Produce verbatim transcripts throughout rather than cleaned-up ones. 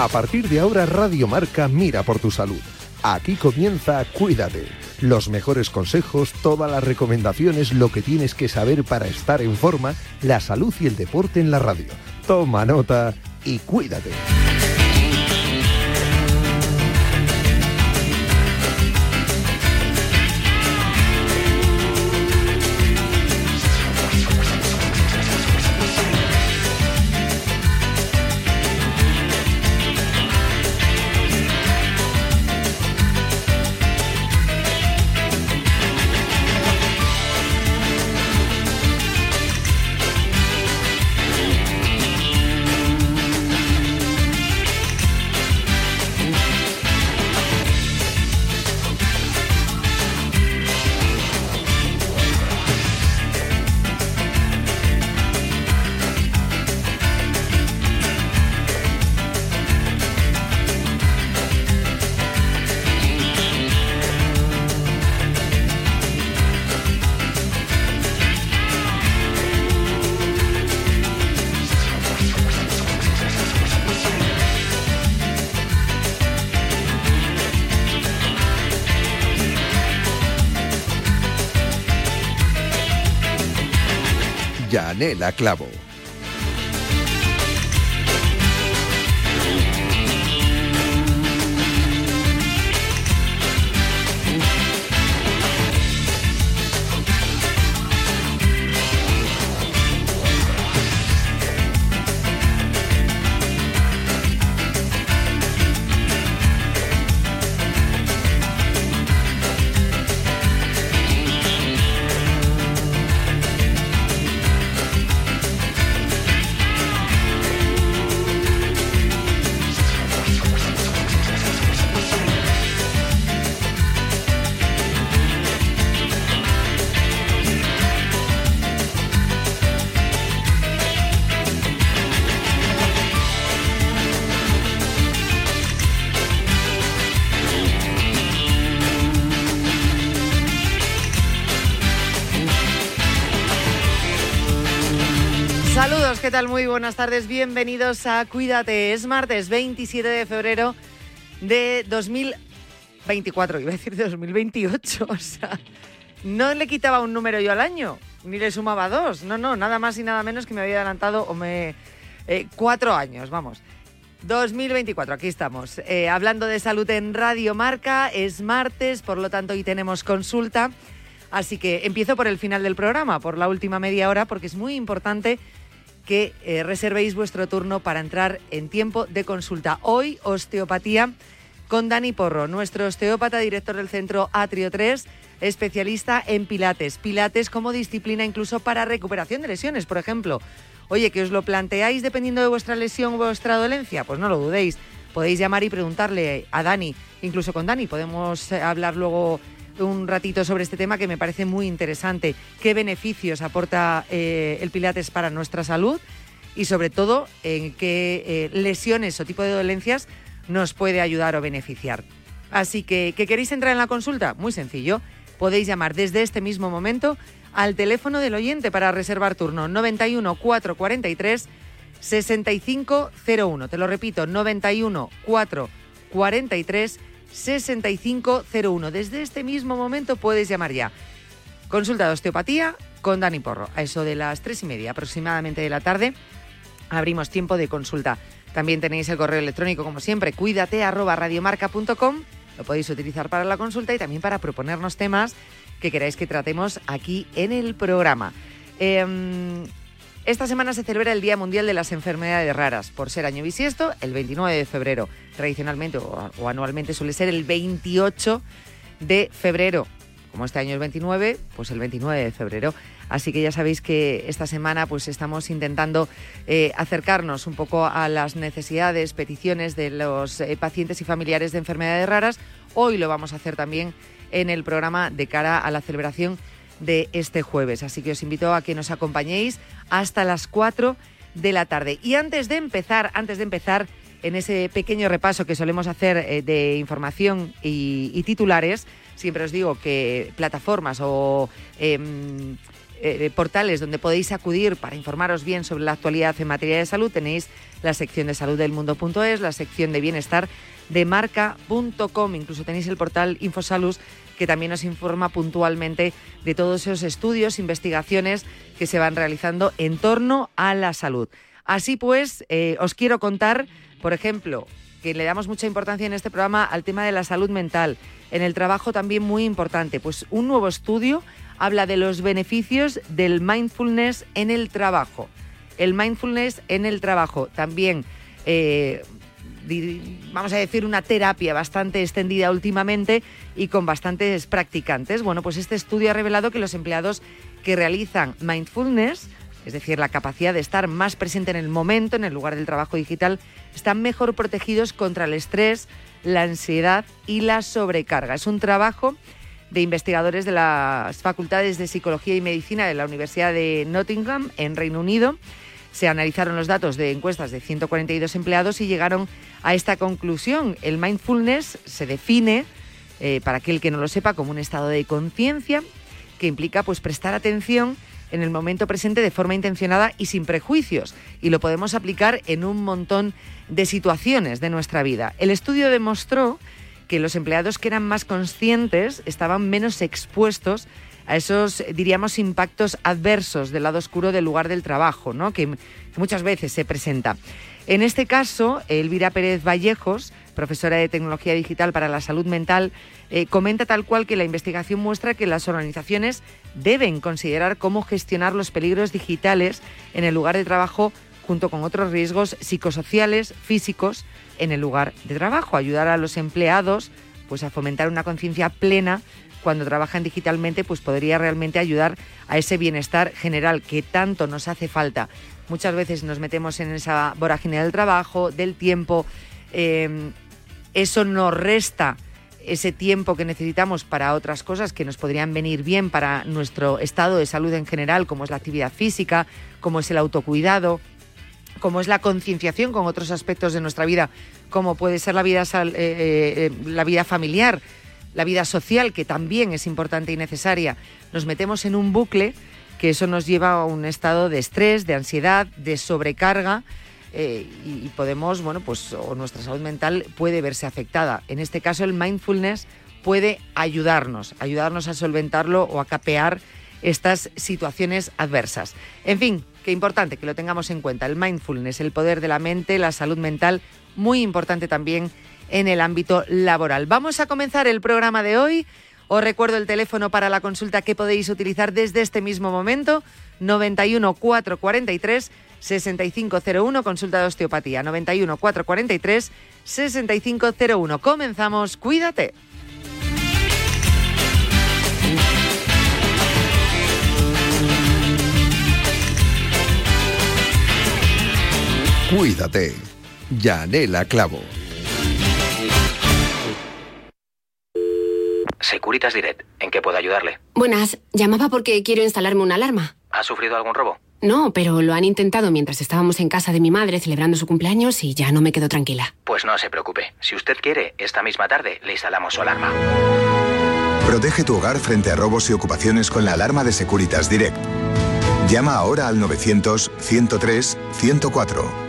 A partir de ahora, Radio Marca mira por tu salud. Aquí comienza Cuídate. Los mejores consejos, todas las recomendaciones, lo que tienes que saber para estar en forma, la salud y el deporte en la radio. Toma nota y cuídate. Yanela Clavo. ¿Qué tal? Muy buenas tardes, bienvenidos a Cuídate. Es martes veintisiete de febrero de dos mil veinticuatro, iba a decir de dos mil veintiocho, o sea, no le quitaba un número yo al año, ni le sumaba dos, no, no, nada más y nada menos que me había adelantado o me, eh, cuatro años, vamos. dos mil veinticuatro, aquí estamos, eh, hablando de salud en Radio Marca. Es martes, por lo tanto hoy tenemos consulta, así que empiezo por el final del programa, por la última media hora, porque es muy importante que eh, reservéis vuestro turno para entrar en tiempo de consulta. Hoy, osteopatía con Dani Porro, nuestro osteópata, director del centro Atrio tres, especialista en pilates. Pilates como disciplina incluso para recuperación de lesiones, por ejemplo. Oye, que os lo planteáis dependiendo de vuestra lesión o vuestra dolencia, pues no lo dudéis. Podéis llamar y preguntarle a Dani, incluso con Dani podemos eh, hablar luego un ratito sobre este tema, que me parece muy interesante. ¿Qué beneficios aporta eh, el Pilates para nuestra salud? Y sobre todo, en qué eh, lesiones o tipo de dolencias nos puede ayudar o beneficiar. Así que, ¿qué queréis entrar en la consulta? Muy sencillo. Podéis llamar desde este mismo momento al teléfono del oyente para reservar turno, noventa y uno, cuatrocientos cuarenta y tres, sesenta y cinco cero uno. Te lo repito, noventa y uno, cuatrocientos cuarenta y tres, sesenta y cinco cero uno. Desde este mismo momento puedes llamar ya. Consulta de osteopatía con Dani Porro. A eso de las tres y media aproximadamente de la tarde abrimos tiempo de consulta. También tenéis el correo electrónico, como siempre, cuídate arroba radiomarca punto com. Lo podéis utilizar para la consulta y también para proponernos temas que queráis que tratemos aquí en el programa. Eh, Esta semana se celebra el Día Mundial de las Enfermedades Raras. Por ser año bisiesto, el veintinueve de febrero. Tradicionalmente o, o anualmente suele ser el veintiocho de febrero. Como este año es veintinueve, pues el veintinueve de febrero. Así que ya sabéis que esta semana pues estamos intentando eh, acercarnos un poco a las necesidades, peticiones de los eh, pacientes y familiares de enfermedades raras. Hoy lo vamos a hacer también en el programa de cara a la celebración de este jueves, así que os invito a que nos acompañéis hasta las cuatro de la tarde. Y antes de empezar, antes de empezar en ese pequeño repaso que solemos hacer de información y, y titulares, siempre os digo que plataformas o eh, eh, portales donde podéis acudir para informaros bien sobre la actualidad en materia de salud. Tenéis la sección de salud del mundo punto es, la sección de bienestar de marca punto com, incluso tenéis el portal Infosalus, que también nos informa puntualmente de todos esos estudios, investigaciones que se van realizando en torno a la salud. Así pues, eh, os quiero contar, por ejemplo, que le damos mucha importancia en este programa al tema de la salud mental, en el trabajo también muy importante. Pues un nuevo estudio habla de los beneficios del mindfulness en el trabajo. El mindfulness en el trabajo también... Eh, vamos a decir, una terapia bastante extendida últimamente y con bastantes practicantes. Bueno, pues este estudio ha revelado que los empleados que realizan mindfulness, es decir, la capacidad de estar más presente en el momento, en el lugar del trabajo digital, están mejor protegidos contra el estrés, la ansiedad y la sobrecarga. Es un trabajo de investigadores de las facultades de Psicología y Medicina de la Universidad de Nottingham, en Reino Unido. Se analizaron los datos de encuestas de ciento cuarenta y dos empleados y llegaron a esta conclusión. El mindfulness se define, eh, para aquel que no lo sepa, como un estado de conciencia que implica pues prestar atención en el momento presente de forma intencionada y sin prejuicios. Y lo podemos aplicar en un montón de situaciones de nuestra vida. El estudio demostró que los empleados que eran más conscientes estaban menos expuestos a esos, diríamos, impactos adversos del lado oscuro del lugar del trabajo, ¿no?, que, que muchas veces se presenta. En este caso, Elvira Pérez Vallejos, profesora de Tecnología Digital para la Salud Mental, eh, comenta tal cual que la investigación muestra que las organizaciones deben considerar cómo gestionar los peligros digitales en el lugar de trabajo junto con otros riesgos psicosociales, físicos, en el lugar de trabajo. Ayudar a los empleados pues, a fomentar una conciencia plena cuando trabajan digitalmente, pues podría realmente ayudar a ese bienestar general que tanto nos hace falta. Muchas veces nos metemos en esa vorágine del trabajo, del tiempo. Eh, eso nos resta ese tiempo que necesitamos para otras cosas que nos podrían venir bien para nuestro estado de salud en general, como es la actividad física, como es el autocuidado, como es la concienciación con otros aspectos de nuestra vida, como puede ser la vida, eh, eh, la vida familiar, la vida social, que también es importante y necesaria. Nos metemos en un bucle que eso nos lleva a un estado de estrés, de ansiedad, de sobrecarga, eh, y podemos, bueno, pues o nuestra salud mental puede verse afectada. En este caso, el mindfulness puede ayudarnos, ayudarnos a solventarlo o a capear estas situaciones adversas. En fin, qué importante que lo tengamos en cuenta. El mindfulness, el poder de la mente, la salud mental, muy importante también en el ámbito laboral. Vamos a comenzar el programa de hoy. Os recuerdo el teléfono para la consulta que podéis utilizar desde este mismo momento, noventa y uno, cuatrocientos cuarenta y tres, sesenta y cinco cero uno, consulta de osteopatía, noventa y uno, cuatrocientos cuarenta y tres, sesenta y cinco cero uno. Comenzamos, cuídate. Cuídate, Yanela Clavo. Securitas Direct, ¿en qué puedo ayudarle? Buenas, llamaba porque quiero instalarme una alarma. ¿Ha sufrido algún robo? No, pero lo han intentado mientras estábamos en casa de mi madre celebrando su cumpleaños y ya no me quedo tranquila. Pues no se preocupe, si usted quiere, esta misma tarde le instalamos su alarma. Protege tu hogar frente a robos y ocupaciones con la alarma de Securitas Direct. Llama ahora al novecientos, ciento tres, ciento cuatro.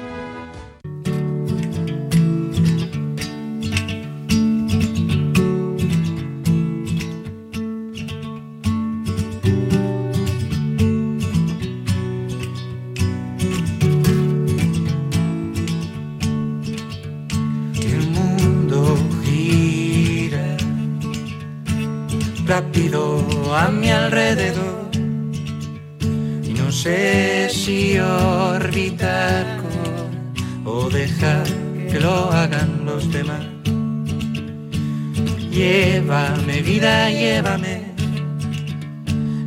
A mi alrededor, y no sé si orbitar con, o dejar que lo hagan los demás. Llévame, vida, llévame,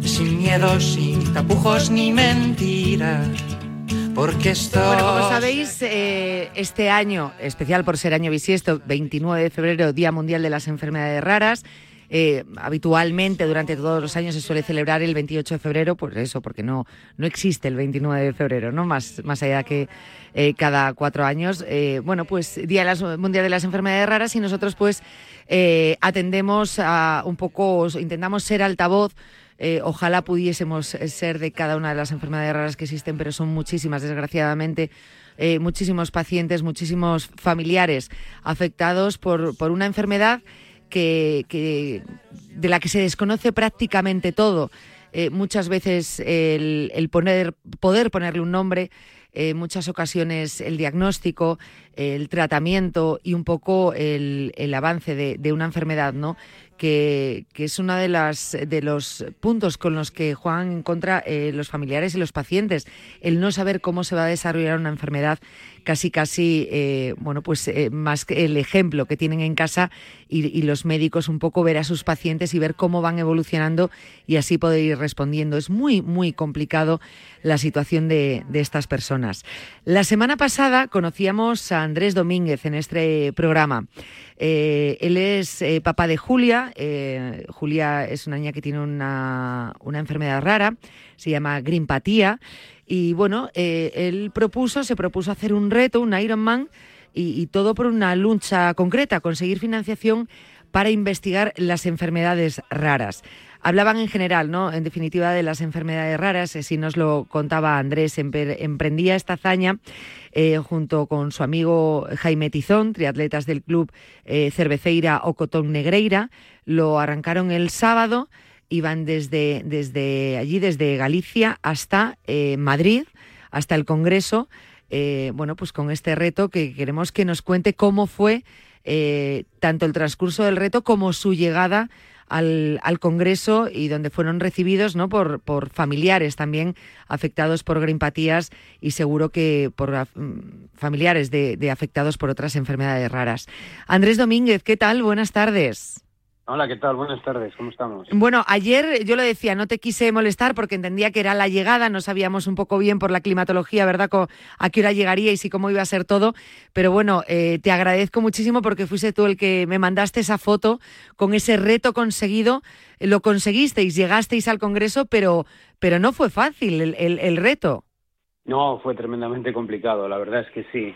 sin miedo, sin tapujos ni mentiras. Porque esto... Bueno, como sabéis, eh, este año, especial por ser año bisiesto, veintinueve de febrero, Día Mundial de las Enfermedades Raras. Eh, habitualmente durante todos los años se suele celebrar el veintiocho de febrero, pues eso, porque no, no existe el veintinueve de febrero, ¿no? Más, más allá que eh, cada cuatro años. Eh, bueno, pues Día de las, Mundial de las Enfermedades Raras, y nosotros pues eh, atendemos a un poco, intentamos ser altavoz Eh, ojalá pudiésemos ser de cada una de las enfermedades raras que existen, pero son muchísimas, desgraciadamente. Eh, muchísimos pacientes, muchísimos familiares afectados por, por una enfermedad que, que, de la que se desconoce prácticamente todo. Eh, muchas veces el, el poner, poder ponerle un nombre, en eh, muchas ocasiones el diagnóstico, el tratamiento y un poco el, el avance de, de una enfermedad, ¿no? Que, que es uno de, las, de los puntos con los que juegan en contra eh, los familiares y los pacientes, el no saber cómo se va a desarrollar una enfermedad, casi casi, eh, bueno, pues eh, más que el ejemplo que tienen en casa y, y los médicos un poco ver a sus pacientes y ver cómo van evolucionando y así poder ir respondiendo. Es muy, muy complicado la situación de, de estas personas. La semana pasada conocíamos a Andrés Domínguez en este programa. Eh, él es eh, papá de Julia. Eh, Julia es una niña que tiene una, una enfermedad rara, se llama Grimpatía. Y bueno, eh, él propuso, se propuso hacer un reto, un Ironman, y, y todo por una lucha concreta, conseguir financiación para investigar las enfermedades raras. Hablaban en general, ¿no? En definitiva, de las enfermedades raras. Si nos lo contaba Andrés, emprendía esta hazaña eh, junto con su amigo Jaime Tizón, triatletas del club eh, Cerveceira o Cotón Negreira. Lo arrancaron el sábado, iban desde, desde allí, desde Galicia hasta eh, Madrid, hasta el Congreso, eh, bueno, pues con este reto que queremos que nos cuente cómo fue eh, tanto el transcurso del reto como su llegada Al, al Congreso y donde fueron recibidos, ¿no?, por, por familiares también afectados por grimpatías y seguro que por af- familiares de, de afectados por otras enfermedades raras. Andrés Domínguez, ¿qué tal? Buenas tardes. Hola, ¿qué tal? Buenas tardes, ¿cómo estamos? Bueno, ayer yo lo decía, no te quise molestar porque entendía que era la llegada, no sabíamos un poco bien por la climatología, ¿verdad?, a qué hora llegaríais y cómo iba a ser todo, pero bueno, eh, te agradezco muchísimo porque fuiste tú el que me mandaste esa foto con ese reto conseguido, lo conseguisteis, llegasteis al Congreso, pero, pero no fue fácil el, el, el reto. No, fue tremendamente complicado, la verdad es que sí.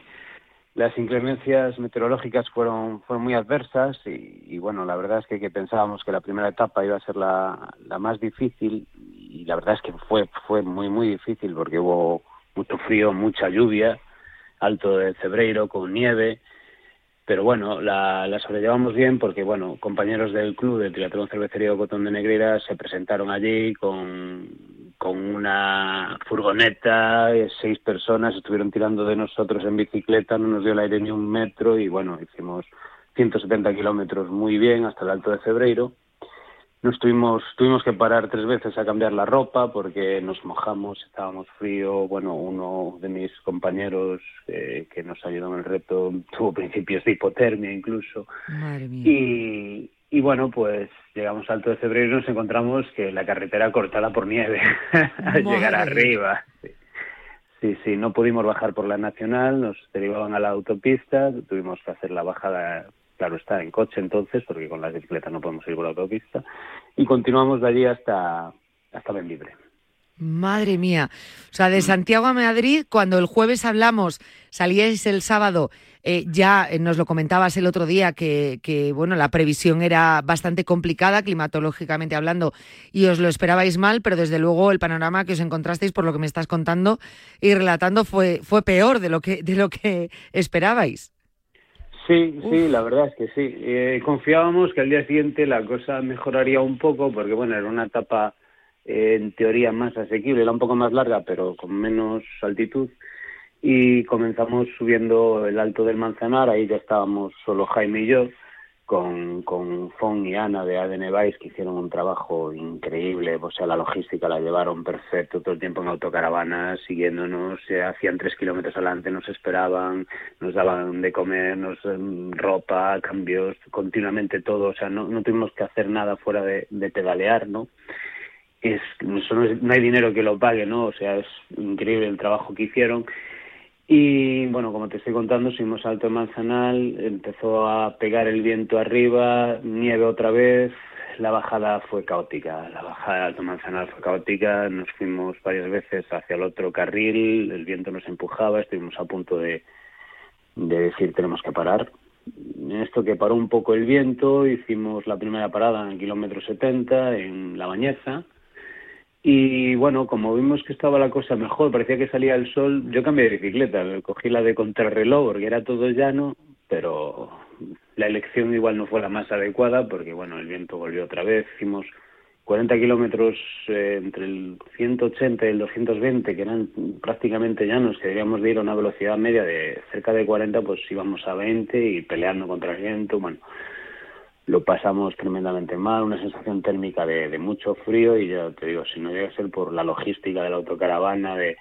Las inclemencias meteorológicas fueron fueron muy adversas y, y bueno, la verdad es que, que pensábamos que la primera etapa iba a ser la, la más difícil y la verdad es que fue fue muy muy difícil porque hubo mucho frío, mucha lluvia, Alto do Cebreiro con nieve, pero bueno, la, la sobrellevamos bien porque bueno, compañeros del club de triatlón Cervecería Cotón de Negreira se presentaron allí con con una furgoneta, seis personas estuvieron tirando de nosotros en bicicleta, no nos dio el aire ni un metro y bueno, hicimos ciento setenta kilómetros muy bien hasta el Alto do Cebreiro. Nos tuvimos, tuvimos que parar tres veces a cambiar la ropa porque nos mojamos, estábamos frío. Bueno, uno de mis compañeros eh, que nos ayudó en el reto tuvo principios de hipotermia incluso. Madre mía. Y... Y bueno, pues llegamos al Alto do Cebreiro y nos encontramos que la carretera cortada por nieve al llegar arriba. Sí. sí, sí, no pudimos bajar por la Nacional, nos derivaban a la autopista, tuvimos que hacer la bajada, claro está, en coche entonces, porque con las bicicletas no podemos ir por la autopista, y continuamos de allí hasta, hasta Benavente. Madre mía, o sea, de Santiago a Madrid, cuando el jueves hablamos, salíais el sábado, eh, ya nos lo comentabas el otro día que, que, bueno, la previsión era bastante complicada, climatológicamente hablando, y os lo esperabais mal, pero desde luego el panorama que os encontrasteis, por lo que me estás contando y relatando, fue, fue peor de lo que, de lo que esperabais. Sí, sí, la verdad es que sí. Eh, confiábamos que al día siguiente la cosa mejoraría un poco, porque bueno, era una etapa en teoría más asequible, era un poco más larga, pero con menos altitud, y comenzamos subiendo el Alto del Manzanar, ahí ya estábamos solo Jaime y yo, con, con Fon y Ana de A D N Bikes, que hicieron un trabajo increíble, o sea, la logística la llevaron perfecto, todo el tiempo en autocaravana, siguiéndonos, se hacían tres kilómetros adelante, nos esperaban, nos daban de comer, nos ropa, cambios, continuamente todo, o sea, no, no tuvimos que hacer nada fuera de, de pedalear, ¿no? Es, no hay dinero que lo pague, ¿no? O sea, es increíble el trabajo que hicieron. Y, bueno, como te estoy contando, subimos Alto Manzanal, empezó a pegar el viento arriba, nieve otra vez, la bajada fue caótica, la bajada de Alto Manzanal fue caótica, nos fuimos varias veces hacia el otro carril, el viento nos empujaba, estuvimos a punto de, de decir tenemos que parar. En esto que paró un poco el viento, hicimos la primera parada en el kilómetro setenta, en La Bañeza, Y bueno, como vimos que estaba la cosa mejor, parecía que salía el sol, yo cambié de bicicleta, cogí la de contrarreloj porque era todo llano, pero la elección igual no fue la más adecuada porque, bueno, el viento volvió otra vez, hicimos cuarenta kilómetros eh, entre el ciento ochenta y el doscientos veinte, que eran prácticamente llanos, que debíamos de ir a una velocidad media de cerca de cuarenta, pues íbamos a veinte y peleando contra el viento, bueno... Lo pasamos tremendamente mal, una sensación térmica de, de mucho frío y ya te digo, si no llega a ser por la logística de la autocaravana, de,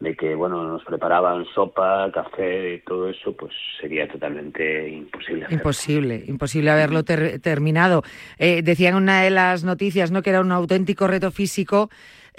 de que bueno nos preparaban sopa, café y todo eso, pues sería totalmente imposible. Hacerlo. Imposible, imposible haberlo ter- terminado. Eh, decían una de las noticias, ¿no?, que era un auténtico reto físico.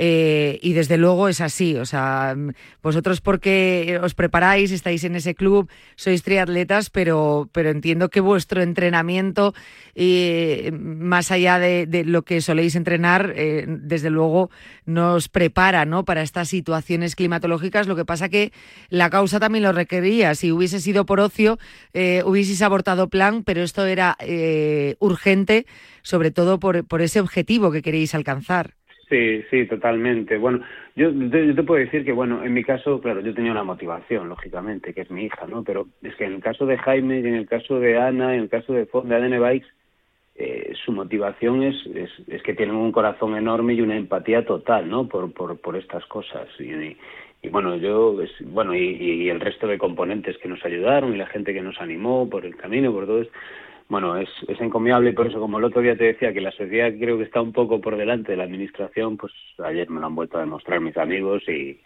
Eh, y desde luego es así, o sea, vosotros porque os preparáis, estáis en ese club, sois triatletas, pero pero entiendo que vuestro entrenamiento, eh, más allá de, de lo que soléis entrenar, eh, desde luego nos prepara, ¿no?, para estas situaciones climatológicas, lo que pasa que la causa también lo requería, si hubiese sido por ocio, eh, hubieseis abortado plan, pero esto era eh, urgente, sobre todo por, por ese objetivo que queréis alcanzar. Sí, sí, totalmente. Bueno, yo te, yo te puedo decir que, bueno, en mi caso, claro, yo tenía una motivación, lógicamente, que es mi hija, ¿no? Pero es que en el caso de Jaime, en el caso de Ana, en el caso de Fon, de A D N Bikes, eh, su motivación es, es es que tienen un corazón enorme y una empatía total, ¿no? Por por, por estas cosas. Y, y, y bueno, yo, es, bueno, y, y el resto de componentes que nos ayudaron y la gente que nos animó por el camino, por todo esto. Bueno, es, es encomiable, por eso, como el otro día te decía que la sociedad creo que está un poco por delante de la administración, pues ayer me lo han vuelto a demostrar mis amigos y,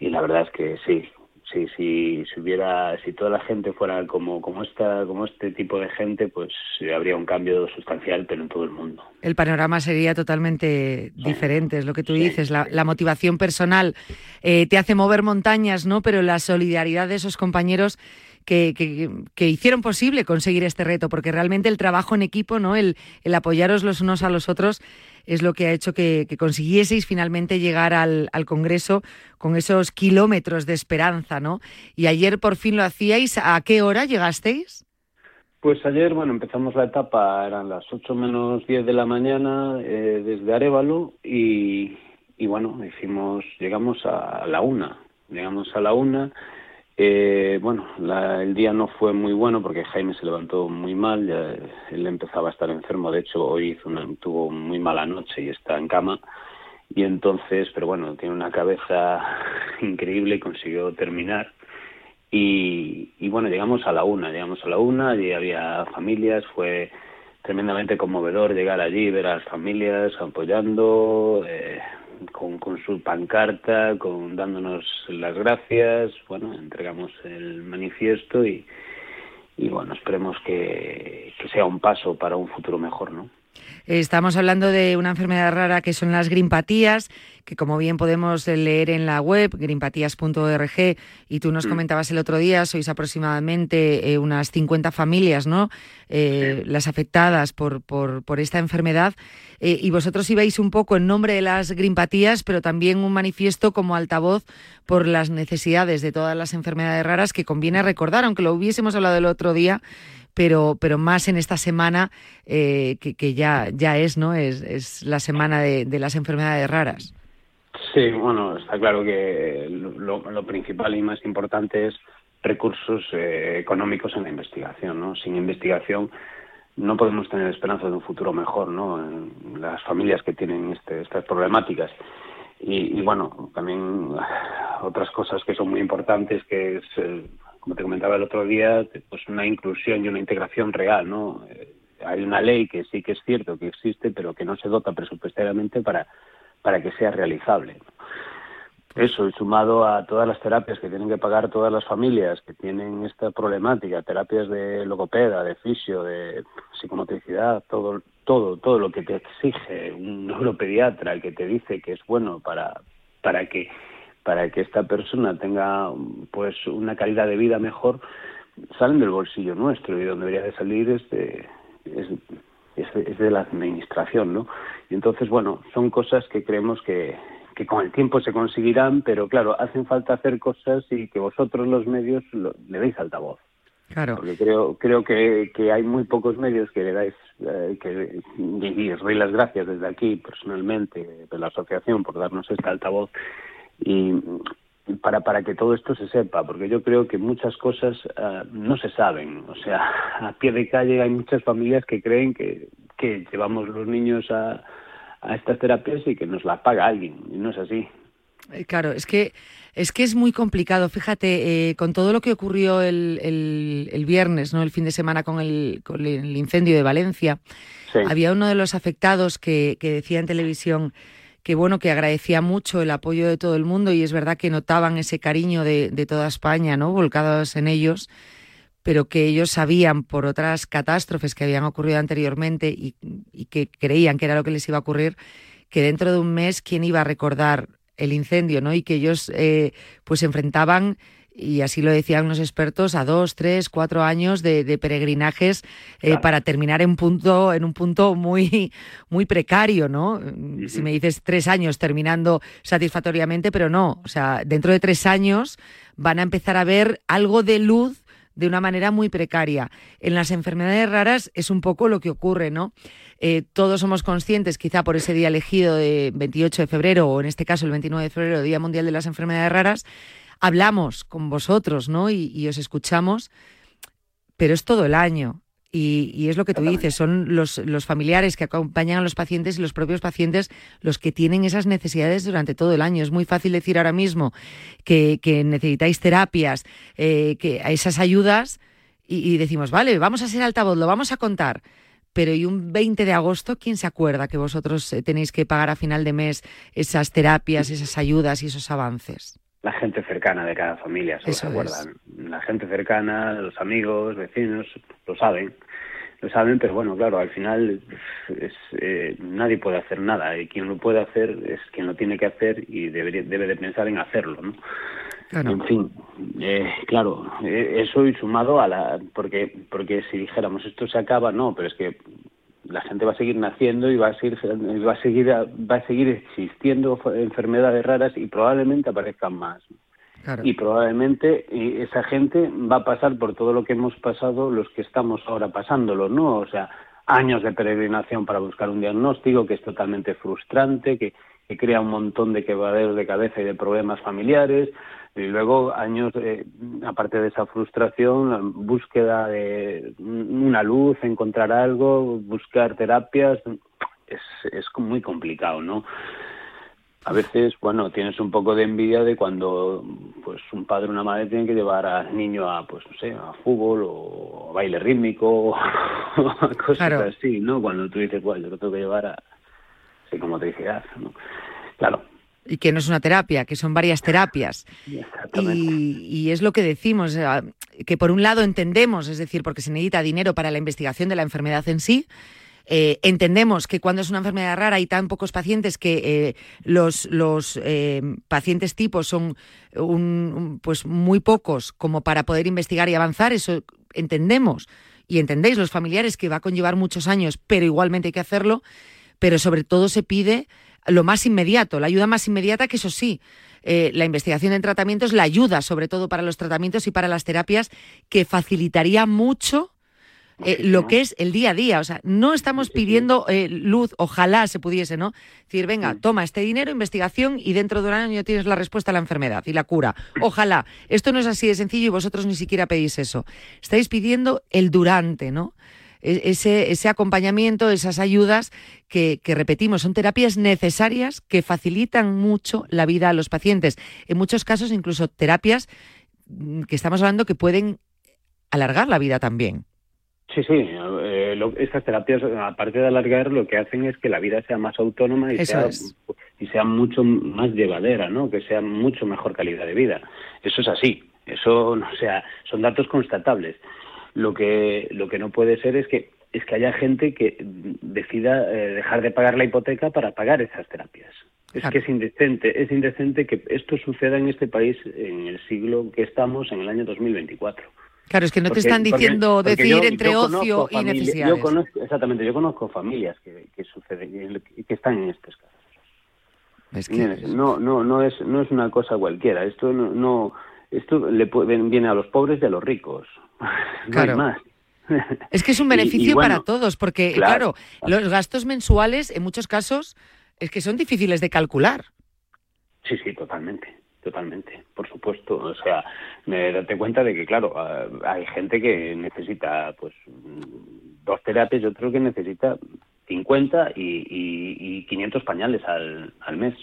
y la verdad es que sí, sí, sí, si hubiera, si toda la gente fuera como como esta, como este tipo de gente, pues habría un cambio sustancial, pero en todo el mundo. El panorama sería totalmente sí. diferente, es lo que tú sí. dices, la, la motivación personal eh, te hace mover montañas, ¿no? Pero la solidaridad de esos compañeros Que, que, que hicieron posible conseguir este reto, porque realmente el trabajo en equipo, ¿no?, el, el apoyaros los unos a los otros es lo que ha hecho que, que consiguieseis finalmente llegar al, al Congreso con esos kilómetros de esperanza, ¿no? Y ayer por fin lo hacíais. ¿A qué hora llegasteis? Pues ayer, bueno, empezamos la etapa, eran las ocho menos diez de la mañana eh, desde Arévalo y, y bueno, hicimos, llegamos a la una, llegamos a la una. Eh, bueno, la, el día no fue muy bueno porque Jaime se levantó muy mal, ya, él empezaba a estar enfermo, de hecho hoy hizo una, tuvo muy mala noche y está en cama, y entonces, pero bueno, tiene una cabeza increíble y consiguió terminar, y, y bueno, llegamos a la una, llegamos a la una, allí había familias, fue tremendamente conmovedor llegar allí, ver a las familias apoyando... Eh, Con, con su pancarta, con dándonos las gracias, bueno, entregamos el manifiesto y, y bueno, esperemos que, que sea un paso para un futuro mejor, ¿no? Estamos hablando de una enfermedad rara que son las grimpatías, que como bien podemos leer en la web, grimpatías punto org, y tú nos comentabas el otro día, sois aproximadamente eh, unas cincuenta familias, ¿no?, eh, sí. las afectadas por, por, por esta enfermedad, eh, y vosotros ibais un poco en nombre de las grimpatías, pero también un manifiesto como altavoz por las necesidades de todas las enfermedades raras, que conviene recordar, aunque lo hubiésemos hablado el otro día, pero pero más en esta semana eh, que, que ya ya es, ¿no? Es, es la semana de, de las enfermedades raras. Sí, bueno, está claro que lo, lo principal y más importante es recursos eh, económicos en la investigación, ¿no? Sin investigación no podemos tener esperanza de un futuro mejor, ¿no? En las familias que tienen este, estas problemáticas. Y, y bueno, también otras cosas que son muy importantes, que es... Eh, como te comentaba el otro día, pues una inclusión y una integración real, ¿no? Eh, hay una ley que sí que es cierto que existe, pero que no se dota presupuestariamente para, para que sea realizable. Eso, y sumado a todas las terapias que tienen que pagar todas las familias que tienen esta problemática, terapias de logopeda, de fisio, de psicomotricidad, todo, todo, todo lo que te exige un neuropediatra que te dice que es bueno para, para que... para que esta persona tenga pues una calidad de vida mejor, salen del bolsillo nuestro y donde debería de salir es de, es, es, de, es de la administración, ¿no? Y entonces, bueno, son cosas que creemos que, que con el tiempo se conseguirán, pero claro, hacen falta hacer cosas y que vosotros los medios lo, le deis altavoz. Claro. Porque creo creo que, que hay muy pocos medios que le dais, eh, que, y os doy las gracias desde aquí personalmente, de la asociación, por darnos este altavoz y para para que todo esto se sepa, porque yo creo que muchas cosas uh, no se saben. O sea, a pie de calle hay muchas familias que creen que, que llevamos los niños a, a estas terapias y que nos las paga alguien, y no es así. Claro, es que es que es muy complicado. Fíjate, eh, con todo lo que ocurrió el, el, el viernes, ¿no? El fin de semana con el, con el incendio de Valencia, sí. Había uno de los afectados que, que decía en televisión que bueno, que agradecía mucho el apoyo de todo el mundo, y es verdad que notaban ese cariño de, de toda España, ¿no? Volcados en ellos, pero que ellos sabían por otras catástrofes que habían ocurrido anteriormente y, y que creían que era lo que les iba a ocurrir, que dentro de un mes quién iba a recordar el incendio, ¿no? Y que ellos eh, pues enfrentaban, y así lo decían los expertos, a dos, tres, cuatro años de, de peregrinajes eh, claro. para terminar en punto, en un punto muy, muy precario, ¿no? Uh-huh. Si me dices tres años terminando satisfactoriamente, pero no, o sea, dentro de tres años van a empezar a ver algo de luz de una manera muy precaria. En las enfermedades raras es un poco lo que ocurre, ¿no? Eh, todos somos conscientes, quizá por ese día elegido de veintiocho de febrero, o en este caso el veintinueve de febrero, Día Mundial de las Enfermedades Raras, hablamos con vosotros, ¿no? Y, y os escuchamos, pero es todo el año. Y, y es lo que tú dices, son los, los familiares que acompañan a los pacientes y los propios pacientes los que tienen esas necesidades durante todo el año. Es muy fácil decir ahora mismo que, que necesitáis terapias, eh, que esas ayudas, y, y decimos, vale, vamos a ser altavoz, lo vamos a contar. Pero ¿y un veinte de agosto quién se acuerda que vosotros tenéis que pagar a final de mes esas terapias, esas ayudas y esos avances? La gente cercana de cada familia se acuerdan. La gente cercana, los amigos, vecinos, lo saben, lo saben, pero bueno, claro, al final es, eh, nadie puede hacer nada, y quien lo puede hacer es quien lo tiene que hacer y debería, debe de pensar en hacerlo, ¿no? Claro. En fin, eh, claro, eh, eso y sumado a la... porque porque si dijéramos esto se acaba, no, pero es que la gente va a seguir naciendo y va a seguir va a seguir va a seguir existiendo enfermedades raras, y probablemente aparezcan más. Claro. Y probablemente esa gente va a pasar por todo lo que hemos pasado los que estamos ahora pasándolo, ¿no? O sea, años de peregrinación para buscar un diagnóstico que es totalmente frustrante, que que crea un montón de quebraderos de cabeza y de problemas familiares, y luego años, eh, aparte de esa frustración, la búsqueda de una luz, encontrar algo, buscar terapias, es, es muy complicado, ¿no? A veces, bueno, tienes un poco de envidia de cuando pues un padre o una madre tienen que llevar al niño a, pues no sé, a fútbol o a baile rítmico o a cosas claro. así, ¿no? Cuando tú dices, bueno, yo lo tengo que llevar a... Sí, como te decía, ¿no? Claro. Y que no es una terapia, que son varias terapias. Exactamente. Y, y es lo que decimos, que por un lado entendemos, es decir, porque se necesita dinero para la investigación de la enfermedad en sí, eh, entendemos que cuando es una enfermedad rara hay tan pocos pacientes que eh, los, los eh, pacientes tipo son un, un, pues muy pocos como para poder investigar y avanzar, eso entendemos. Y entendéis los familiares que va a conllevar muchos años, pero igualmente hay que hacerlo. Pero sobre todo se pide lo más inmediato, la ayuda más inmediata, que eso sí, eh, la investigación en tratamientos, la ayuda sobre todo para los tratamientos y para las terapias, que facilitaría mucho eh, lo que es el día a día. O sea, no estamos pidiendo eh, luz, ojalá se pudiese, ¿no? Es decir, venga, toma este dinero, investigación, y dentro de un año tienes la respuesta a la enfermedad y la cura. Ojalá. Esto no es así de sencillo y vosotros ni siquiera pedís eso. Estáis pidiendo el durante, ¿no? Ese, ese acompañamiento, esas ayudas que, que, repetimos, son terapias necesarias que facilitan mucho la vida a los pacientes. En muchos casos, incluso terapias que estamos hablando que pueden alargar la vida también. Sí, sí. Eh, lo, estas terapias, aparte de alargar, lo que hacen es que la vida sea más autónoma y sea, y sea mucho más llevadera, ¿no? Que sea mucho mejor calidad de vida. Eso es así. Eso, o sea, son datos constatables. Lo que lo que no puede ser es que es que haya gente que decida eh, dejar de pagar la hipoteca para pagar esas terapias. Es claro. que es indecente, es indecente que esto suceda en este país en el siglo que estamos, en el año dos mil veinticuatro. Claro, es que no porque, te están diciendo porque, decidir porque yo, entre yo ocio familia, y necesidades. Yo conozco, exactamente, yo conozco familias que que, suceden, que están en estos casos. Es que... No no no es no es una cosa cualquiera. Esto no no esto le viene a los pobres de los ricos, no claro. hay más. Es que es un beneficio y, y bueno, para todos, porque claro, claro, los gastos mensuales en muchos casos es que son difíciles de calcular. Sí, sí, totalmente, totalmente, por supuesto. O sea, date cuenta de que, claro, hay gente que necesita pues dos terapias y otro que necesita cincuenta y, y, y quinientos pañales al, al mes.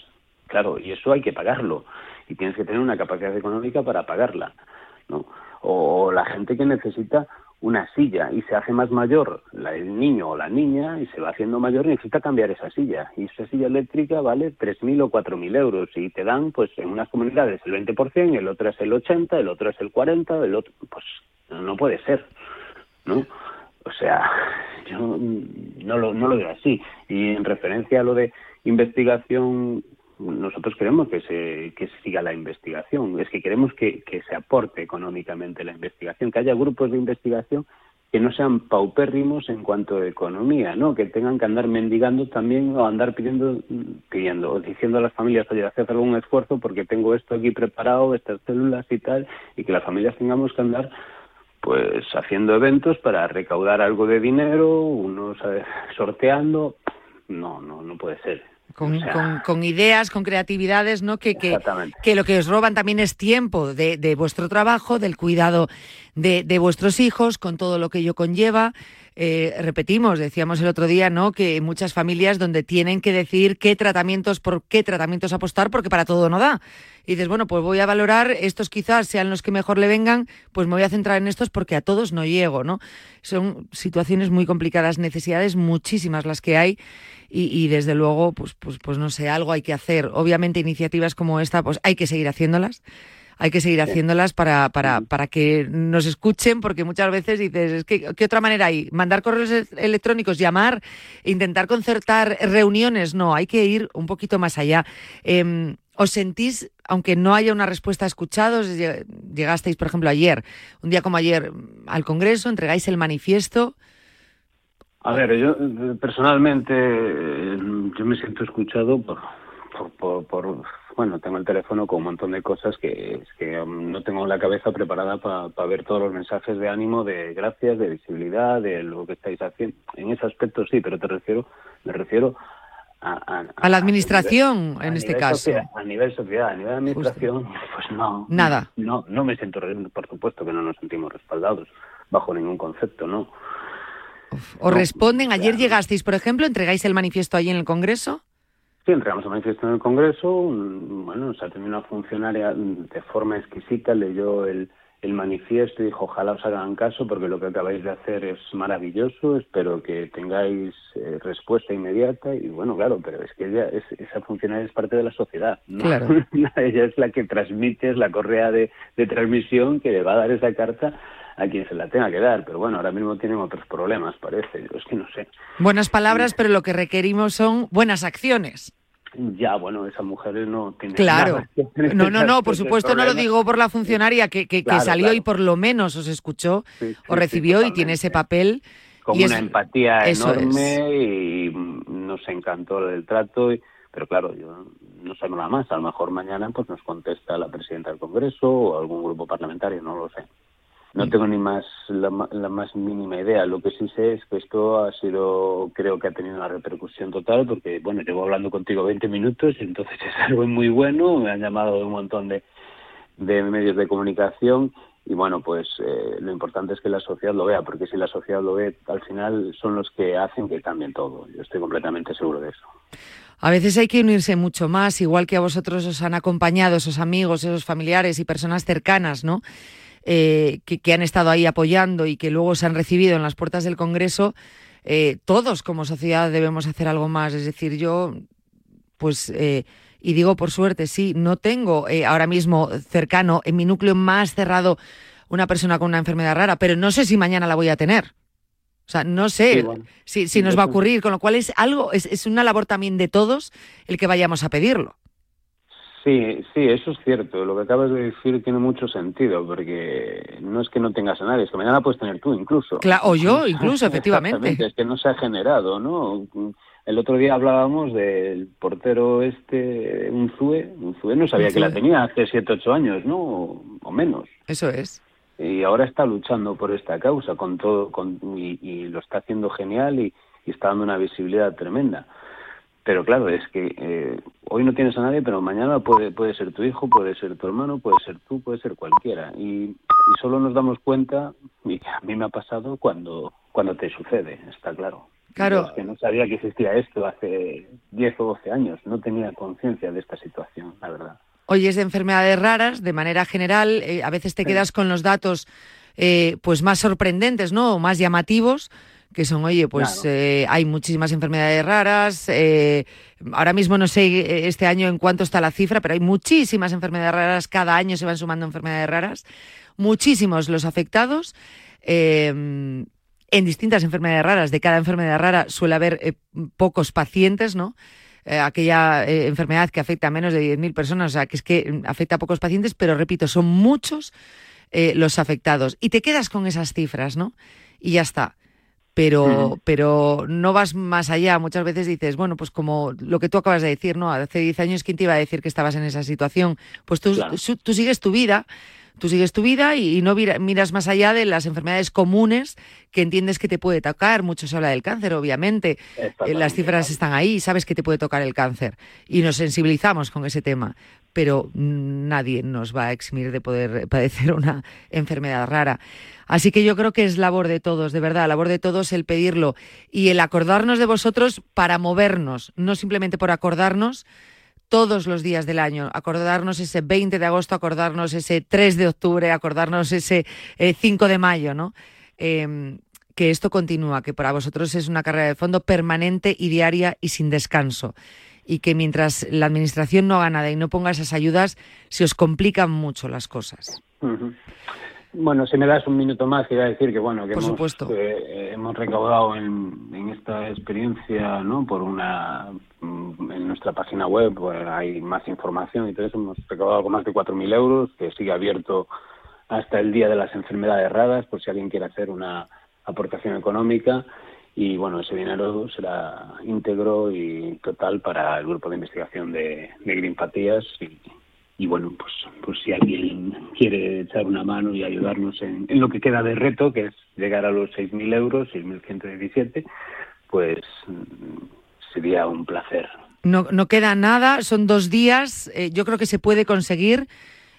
Claro, y eso hay que pagarlo, y tienes que tener una capacidad económica para pagarla, ¿no? O la gente que necesita una silla y se hace más mayor el niño o la niña y se va haciendo mayor y necesita cambiar esa silla. Y esa silla eléctrica vale tres mil o cuatro mil euros y te dan, pues, en unas comunidades el veinte por ciento, el otro es el ochenta por ciento, el otro es el cuarenta por ciento, el otro... Pues no puede ser, ¿no? O sea, yo no lo, no lo veo así. Y en referencia a lo de investigación... Nosotros queremos que se que siga la investigación, es que queremos que, que se aporte económicamente la investigación, que haya grupos de investigación que no sean paupérrimos en cuanto a economía, ¿no? Que tengan que andar mendigando también o andar pidiendo, pidiendo o diciendo a las familias, oye, haced algún esfuerzo porque tengo esto aquí preparado, estas células y tal, y que las familias tengamos que andar pues haciendo eventos para recaudar algo de dinero, unos sorteando. No, no, no puede ser. Con, o sea, con, con ideas, con creatividades, ¿no? Que, que, que lo que os roban también es tiempo de, de vuestro trabajo, del cuidado de, de vuestros hijos, con todo lo que ello conlleva. Eh, repetimos, decíamos el otro día, ¿no? Que muchas familias donde tienen que decidir qué tratamientos, por qué tratamientos apostar, porque para todo no da. Y dices, bueno, pues voy a valorar, estos quizás sean los que mejor le vengan, pues me voy a centrar en estos porque a todos no llego, ¿no? Son situaciones muy complicadas, necesidades muchísimas las que hay. Y, y desde luego, pues, pues, pues no sé, algo hay que hacer. Obviamente iniciativas como esta, pues hay que seguir haciéndolas, hay que seguir haciéndolas para, para, para que nos escuchen, porque muchas veces dices, es que, ¿qué otra manera hay? Mandar correos electrónicos, llamar, intentar concertar reuniones, no, hay que ir un poquito más allá. Eh, ¿Os sentís, aunque no haya una respuesta a escuchados, llegasteis, por ejemplo, ayer, un día como ayer, al Congreso, entregáis el manifiesto? A ver, yo personalmente yo me siento escuchado por, por, por, por bueno, tengo el teléfono con un montón de cosas que, que no tengo la cabeza preparada para pa ver todos los mensajes de ánimo, de gracias, de visibilidad, de lo que estáis haciendo. En ese aspecto sí, pero te refiero, me refiero a, a, a la administración a nivel, en a este caso, sociedad, a nivel sociedad, a nivel administración, justo. Pues no, nada, no, no me siento, por supuesto que no nos sentimos respaldados bajo ningún concepto, no. ¿Os no, responden? ¿Ayer claro. llegasteis, por ejemplo? ¿Entregáis el manifiesto allí en el Congreso? Sí, entregamos el manifiesto en el Congreso. Un, bueno, nos atendió una funcionaria de forma exquisita, leyó el, el manifiesto y dijo, ojalá os hagan caso porque lo que acabáis de hacer es maravilloso, espero que tengáis eh, respuesta inmediata. Y bueno, claro, pero es que ella es, esa funcionaria es parte de la sociedad, ¿no? Claro. Ella es la que transmite, es la correa de, de transmisión que le va a dar esa carta a quien se la tenga que dar, pero bueno, ahora mismo tienen otros problemas, parece, yo es que no sé. Buenas palabras, sí, pero lo que requerimos son buenas acciones. Ya, bueno, esas mujeres no tienen claro. nada. Claro, no, no, no, por supuesto problemas. No lo digo por la funcionaria que, que, claro, que salió claro. y por lo menos os escuchó, sí, sí, os recibió sí, y tiene ese papel. Con una es, empatía enorme es. Y nos encantó el trato, y, pero claro, yo... no sé nada más, a lo mejor mañana pues nos contesta la presidenta del Congreso o algún grupo parlamentario, no lo sé. No tengo ni más la, la más mínima idea. Lo que sí sé es que esto ha sido, creo que ha tenido una repercusión total, porque, bueno, llevo hablando contigo veinte minutos, y entonces es algo muy bueno. Me han llamado de un montón de, de medios de comunicación y, bueno, pues eh, lo importante es que la sociedad lo vea, porque si la sociedad lo ve, al final son los que hacen que cambien todo. Yo estoy completamente seguro de eso. A veces hay que unirse mucho más, igual que a vosotros os han acompañado esos amigos, esos familiares y personas cercanas, ¿no? Eh, que, que han estado ahí apoyando y que luego se han recibido en las puertas del Congreso, eh, todos como sociedad debemos hacer algo más. Es decir, yo, pues, eh, y digo por suerte, sí, no tengo eh, ahora mismo cercano, en mi núcleo más cerrado, una persona con una enfermedad rara, pero no sé si mañana la voy a tener. O sea, no sé sí, bueno. si, si nos va a ocurrir, con lo cual es algo, es, es una labor también de todos el que vayamos a pedirlo. Sí, sí, eso es cierto. Lo que acabas de decir tiene mucho sentido, porque no es que no tengas a nadie, es que mañana puedes tener tú incluso. Claro, o yo incluso, efectivamente. Es que no se ha generado, ¿no? El otro día hablábamos del portero este, un Zue, un Zue no sabía que la tenía hace siete u ocho años, ¿no? O, o menos. Eso es. Y ahora está luchando por esta causa con todo con, y, y lo está haciendo genial y, y está dando una visibilidad tremenda. Pero claro, es que eh, hoy no tienes a nadie, pero mañana puede puede ser tu hijo, puede ser tu hermano, puede ser tú, puede ser cualquiera. Y, y solo nos damos cuenta, y a mí me ha pasado cuando cuando te sucede, está claro. Claro. Es que no sabía que existía esto hace diez o doce años, no tenía conciencia de esta situación, la verdad. Oyes de enfermedades raras, de manera general, eh, a veces te quedas con los datos eh, pues más sorprendentes, ¿no? O más llamativos, que son, oye, pues claro. eh, hay muchísimas enfermedades raras, eh, ahora mismo no sé este año en cuánto está la cifra, pero hay muchísimas enfermedades raras, cada año se van sumando enfermedades raras, muchísimos los afectados, eh, en distintas enfermedades raras, de cada enfermedad rara suele haber eh, pocos pacientes, ¿no? Eh, aquella eh, enfermedad que afecta a menos de diez mil personas, o sea, que es que afecta a pocos pacientes, pero repito, son muchos eh, los afectados. Y te quedas con esas cifras, ¿no? Y ya está. Pero, uh-huh. pero no vas más allá. Muchas veces dices, bueno, pues como lo que tú acabas de decir, ¿no? Hace diez años, ¿quién te iba a decir que estabas en esa situación? Pues tú, claro. tú, tú sigues tu vida... Tú sigues tu vida y no miras más allá de las enfermedades comunes que entiendes que te puede tocar. Mucho se habla del cáncer, obviamente. Las cifras están ahí, sabes que te puede tocar el cáncer. Y nos sensibilizamos con ese tema. Pero nadie nos va a eximir de poder padecer una enfermedad rara. Así que yo creo que es labor de todos, de verdad, labor de todos el pedirlo. Y el acordarnos de vosotros para movernos, no simplemente por acordarnos, todos los días del año, acordarnos ese veinte de agosto, acordarnos ese tres de octubre, acordarnos ese eh, cinco de mayo, ¿no? Eh, que esto continúa, que para vosotros es una carrera de fondo permanente y diaria y sin descanso. Y que mientras la administración no haga nada y no ponga esas ayudas, se os complican mucho las cosas. Uh-huh. Bueno, si me das un minuto más, quería decir que bueno, que por hemos, supuesto. Eh, hemos recaudado en, en esta experiencia, ¿no? Por una en nuestra página web bueno, hay más información y todo eso. Hemos recaudado algo más de cuatro mil euros, que sigue abierto hasta el día de las enfermedades raras, por si alguien quiere hacer una aportación económica. Y bueno, ese dinero será íntegro y total para el grupo de investigación de, de Grimpatías. Y, Y bueno, pues, pues si alguien quiere echar una mano y ayudarnos en, en lo que queda de reto, que es llegar a los seis mil euros, seis mil ciento diecisiete, pues sería un placer. No, no queda nada, son dos días. Eh, yo creo que se puede conseguir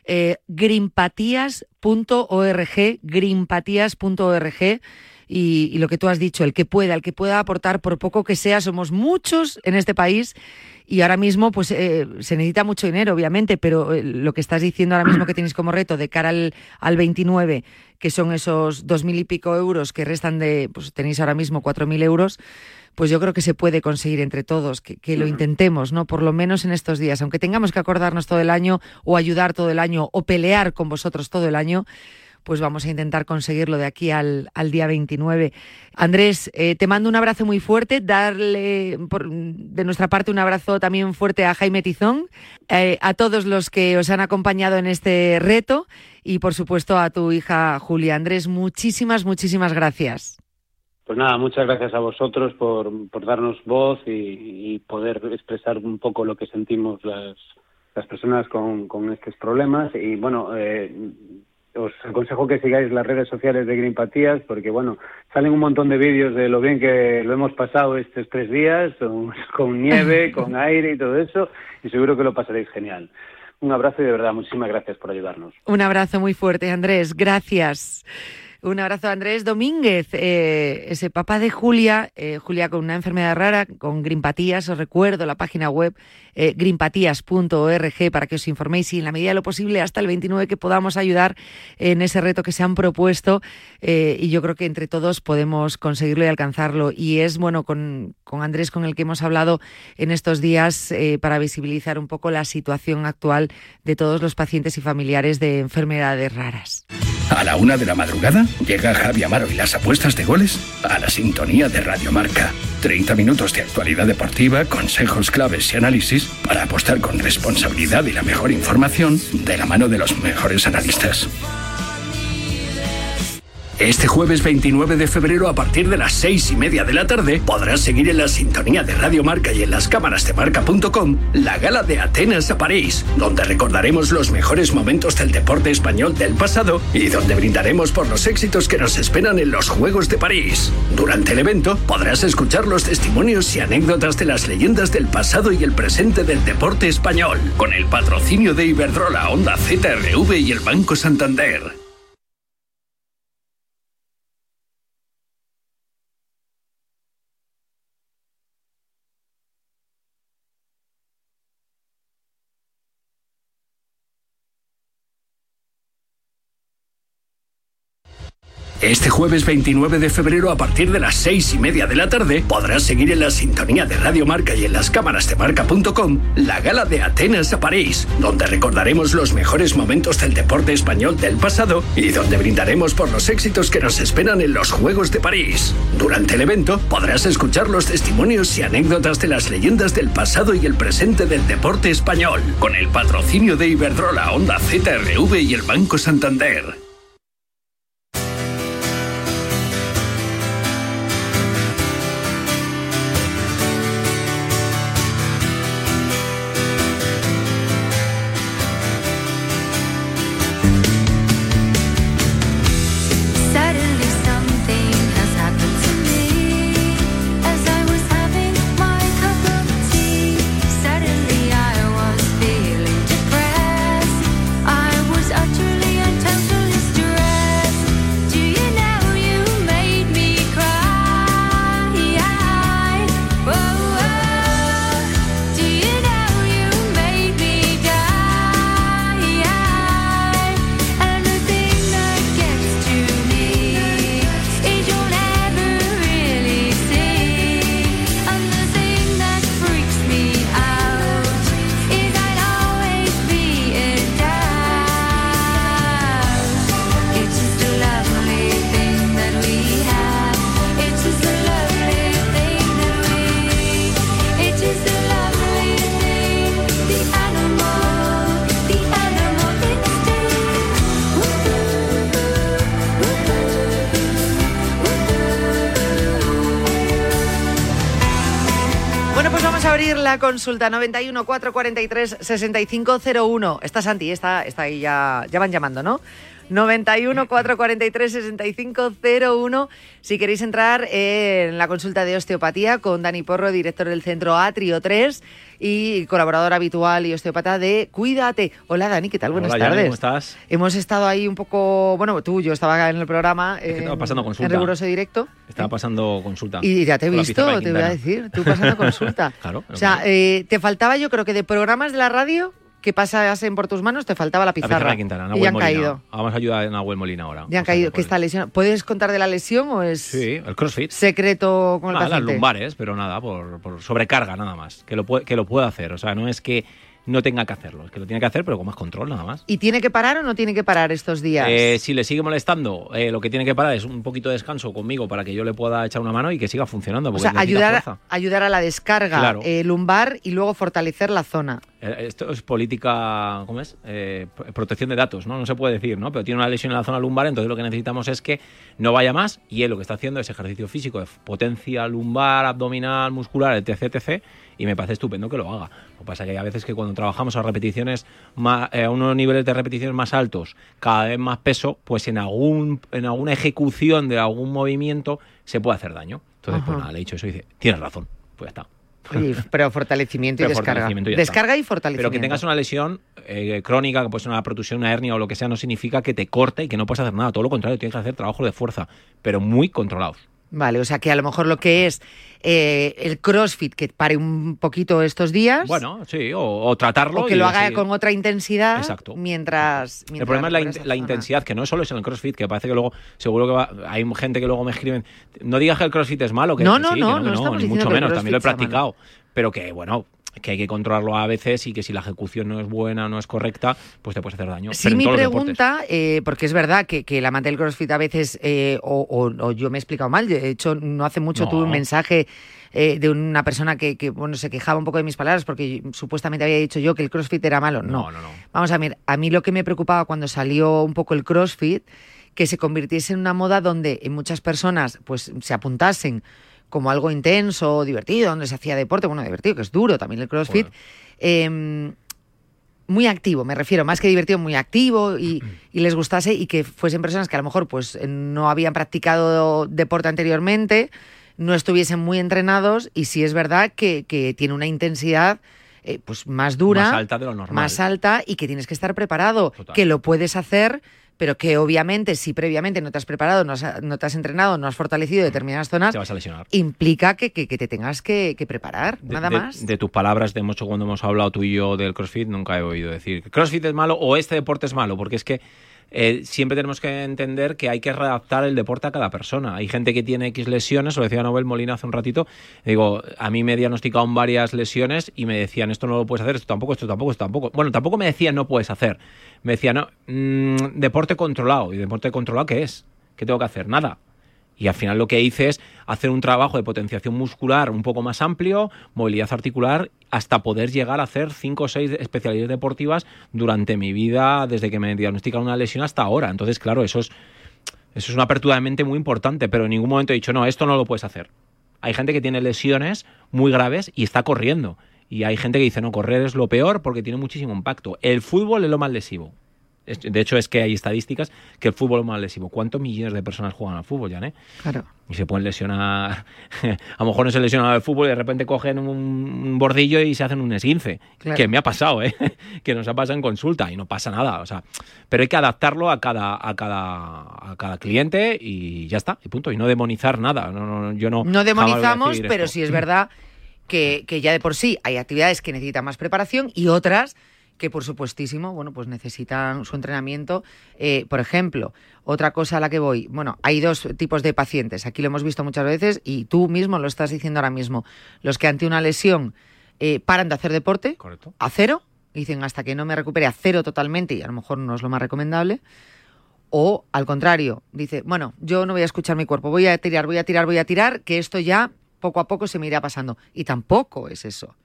eh, grimpatías punto org, grimpatías punto org. Y, y lo que tú has dicho, el que pueda, el que pueda aportar, por poco que sea, somos muchos en este país y ahora mismo pues eh, se necesita mucho dinero, obviamente, pero eh, lo que estás diciendo ahora mismo que tenéis como reto de cara al, al veintinueve, que son esos dos mil y pico euros que restan de, pues tenéis ahora mismo cuatro mil euros, pues yo creo que se puede conseguir entre todos, que, que lo intentemos, ¿no? Por lo menos en estos días, aunque tengamos que acordarnos todo el año o ayudar todo el año o pelear con vosotros todo el año, pues vamos a intentar conseguirlo de aquí al, al día veintinueve. Andrés, eh, te mando un abrazo muy fuerte, darle por, de nuestra parte un abrazo también fuerte a Jaime Tizón, eh, a todos los que os han acompañado en este reto y, por supuesto, a tu hija Julia. Andrés, muchísimas, muchísimas gracias. Pues nada, muchas gracias a vosotros por, por darnos voz y, y poder expresar un poco lo que sentimos las, las personas con, con estos problemas. Y, bueno... Eh, os aconsejo que sigáis las redes sociales de Grimpatías porque, bueno, salen un montón de vídeos de lo bien que lo hemos pasado estos tres días, con nieve, con aire y todo eso, y seguro que lo pasaréis genial. Un abrazo y, de verdad, muchísimas gracias por ayudarnos. Un abrazo muy fuerte, Andrés. Gracias. Un abrazo a Andrés Domínguez, eh, ese papá de Julia, eh, Julia con una enfermedad rara, con Grimpatías. Os recuerdo la página web eh, grimpatías punto org para que os informéis y en la medida de lo posible hasta el veintinueve que podamos ayudar en ese reto que se han propuesto eh, y yo creo que entre todos podemos conseguirlo y alcanzarlo. Y es bueno con, con Andrés con el que hemos hablado en estos días eh, para visibilizar un poco la situación actual de todos los pacientes y familiares de enfermedades raras. A la una de la madrugada llega Javi Amaro y las apuestas de goles a la sintonía de Radio Marca. treinta minutos de actualidad deportiva, consejos, claves y análisis para apostar con responsabilidad y la mejor información de la mano de los mejores analistas. Este jueves veintinueve de febrero, a partir de las seis y media de la tarde, podrás seguir en la sintonía de Radio Marca y en las cámaras de marca punto com la gala de Atenas a París, donde recordaremos los mejores momentos del deporte español del pasado y donde brindaremos por los éxitos que nos esperan en los Juegos de París. Durante el evento podrás escuchar los testimonios y anécdotas de las leyendas del pasado y el presente del deporte español, con el patrocinio de Iberdrola, Onda Z R V y el Banco Santander. Este jueves veintinueve de febrero, a partir de las seis y media de la tarde, podrás seguir en la sintonía de Radio Marca y en las cámaras de marca punto com la gala de Atenas a París, donde recordaremos los mejores momentos del deporte español del pasado y donde brindaremos por los éxitos que nos esperan en los Juegos de París. Durante el evento podrás escuchar los testimonios y anécdotas de las leyendas del pasado y el presente del deporte español, con el patrocinio de Iberdrola, Onda Z R V y el Banco Santander. La consulta noventa y uno, cuatrocientos cuarenta y tres, sesenta y cinco cero uno. Está Santi, está, está ahí, ya, ya van llamando, ¿no? noventa y uno, cuatrocientos cuarenta y tres, sesenta y cinco cero uno. Si queréis entrar en la consulta de osteopatía con Dani Porro, director del centro Atrio tres y colaborador habitual y osteopata de Cuídate. Hola Dani, ¿qué tal? Buenas Hola, tardes. Hola, ¿cómo estás? Hemos estado ahí un poco, bueno, tú, yo estaba en el programa, es que estaba en, pasando consulta. En riguroso directo. Estaba pasando consulta. Y ya te he visto, te voy a decir, tú pasando consulta. Claro. O sea, eh, te faltaba, yo creo que de programas de la radio que pasasen por tus manos, te faltaba la pizarra. La pizarra de Quintana, Nahuel y han Molina. Caído. Vamos a ayudar a Nahuel Molina ahora. Ya han caído, que está lesionado. ¿Puedes contar de la lesión o es sí, el crossfit. Secreto con el paciente? Las lumbares, pero nada, por, por sobrecarga nada más, que lo, puede, que lo pueda hacer. O sea, no es que no tenga que hacerlo, es que lo tiene que hacer, pero con más control nada más. ¿Y tiene que parar o no tiene que parar estos días? Eh, si le sigue molestando, eh, lo que tiene que parar es un poquito de descanso conmigo para que yo le pueda echar una mano y que siga funcionando. O sea, ayudar, ayudar a la descarga claro. eh, lumbar y luego fortalecer la zona. Esto es política, ¿cómo es? Eh, protección de datos, ¿no? No se puede decir, ¿no? Pero tiene una lesión en la zona lumbar, entonces lo que necesitamos es que no vaya más y él lo que está haciendo es ejercicio físico de potencia lumbar, abdominal, muscular, etcétera, etcétera. Y me parece estupendo que lo haga. Lo que pasa es que hay a veces que cuando trabajamos a repeticiones, más, eh, a unos niveles de repeticiones más altos, cada vez más peso, pues en, algún, en alguna ejecución de algún movimiento se puede hacer daño. Entonces, Ajá. pues nada, le he dicho eso y dice, tienes razón, pues ya está. Sí, pero fortalecimiento y pero descarga. Fortalecimiento y descarga está. Y fortalecimiento. Pero que tengas una lesión eh, crónica, que puede ser una protrusión, una hernia o lo que sea, no significa que te corte y que no puedas hacer nada. Todo lo contrario, tienes que hacer trabajo de fuerza, pero muy controlados. Vale, o sea que a lo mejor lo que es eh, el crossfit, que pare un poquito estos días. Bueno, sí, o, o tratarlo. O que y lo haga sí. con otra intensidad. Exacto. Mientras, mientras el problema es la, in la intensidad, que no solo es en el crossfit, que parece que luego, seguro que va, hay gente que luego me escriben, no digas que el crossfit es malo. Que no, no, sí, no, que no, no, que no, no ni mucho menos, también lo he practicado. Malo. Pero que, bueno, que hay que controlarlo a veces y que si la ejecución no es buena, no es correcta, pues te puedes hacer daño. Sí, mi pregunta, eh, porque es verdad que, que el amante del crossfit a veces, eh, o, o, o yo me he explicado mal, de hecho no hace mucho no. tuve un mensaje eh, de una persona que, que bueno se quejaba un poco de mis palabras porque supuestamente había dicho yo que el crossfit era malo. No, no, no. no. Vamos a ver, a mí lo que me preocupaba cuando salió un poco el crossfit, que se convirtiese en una moda donde muchas personas pues se apuntasen como algo intenso, divertido, donde se hacía deporte, bueno, divertido, que es duro también el CrossFit, bueno. eh, muy activo, me refiero, más que divertido, muy activo y, y les gustase, y que fuesen personas que a lo mejor pues no habían practicado deporte anteriormente, no estuviesen muy entrenados, y sí es verdad que, que tiene una intensidad eh, pues más dura, más alta de lo normal, más alta, y que tienes que estar preparado, total, que lo puedes hacer, pero que obviamente si previamente no te has preparado, no, has, no te has entrenado, no has fortalecido determinadas zonas, te vas a lesionar. Implica que, que, que te tengas que, que preparar, de, nada de, más. De tus palabras, de mucho cuando hemos hablado tú y yo del CrossFit, nunca he oído decir que CrossFit es malo o este deporte es malo, porque es que eh, siempre tenemos que entender que hay que readaptar el deporte a cada persona. Hay gente que tiene X lesiones, lo decía Nahuel Molina hace un ratito, digo, a mí me diagnosticaron varias lesiones y me decían, esto no lo puedes hacer, esto tampoco, esto tampoco, esto tampoco. Bueno, tampoco me decían no puedes hacer, me decían, no, mmm, deporte controlado. ¿Y deporte controlado qué es? ¿Qué tengo que hacer? Nada. Y al final lo que hice es hacer un trabajo de potenciación muscular un poco más amplio, movilidad articular, hasta poder llegar a hacer cinco o seis especialidades deportivas durante mi vida, desde que me diagnosticaron una lesión hasta ahora. Entonces, claro, eso es, eso es una apertura de mente muy importante, pero en ningún momento he dicho, no, esto no lo puedes hacer. Hay gente que tiene lesiones muy graves y está corriendo. Y hay gente que dice, no, correr es lo peor porque tiene muchísimo impacto. El fútbol es lo más lesivo. De hecho, es que hay estadísticas que el fútbol es más lesivo. ¿Cuántos millones de personas juegan al fútbol, Jan, eh? Claro. Y se pueden lesionar. A lo mejor no se lesionan al fútbol y de repente cogen un bordillo y se hacen un esguince. Claro. Que me ha pasado, ¿eh? Que nos ha pasado en consulta y no pasa nada. O sea, pero hay que adaptarlo a cada, a cada, a cada cliente y ya está. Y punto. Y no demonizar nada. No, no, yo no, no demonizamos, pero sí es verdad que, que ya de por sí hay actividades que necesitan más preparación y otras que por supuestísimo, bueno, pues necesitan su entrenamiento. Eh, por ejemplo, otra cosa a la que voy, bueno, hay dos tipos de pacientes, aquí lo hemos visto muchas veces y tú mismo lo estás diciendo ahora mismo, los que ante una lesión eh, paran de hacer deporte, correcto, a cero, dicen hasta que no me recupere a cero totalmente, y a lo mejor no es lo más recomendable, o al contrario, dice, bueno, yo no voy a escuchar mi cuerpo, voy a tirar, voy a tirar, voy a tirar, que esto ya poco a poco se me irá pasando, y tampoco es eso.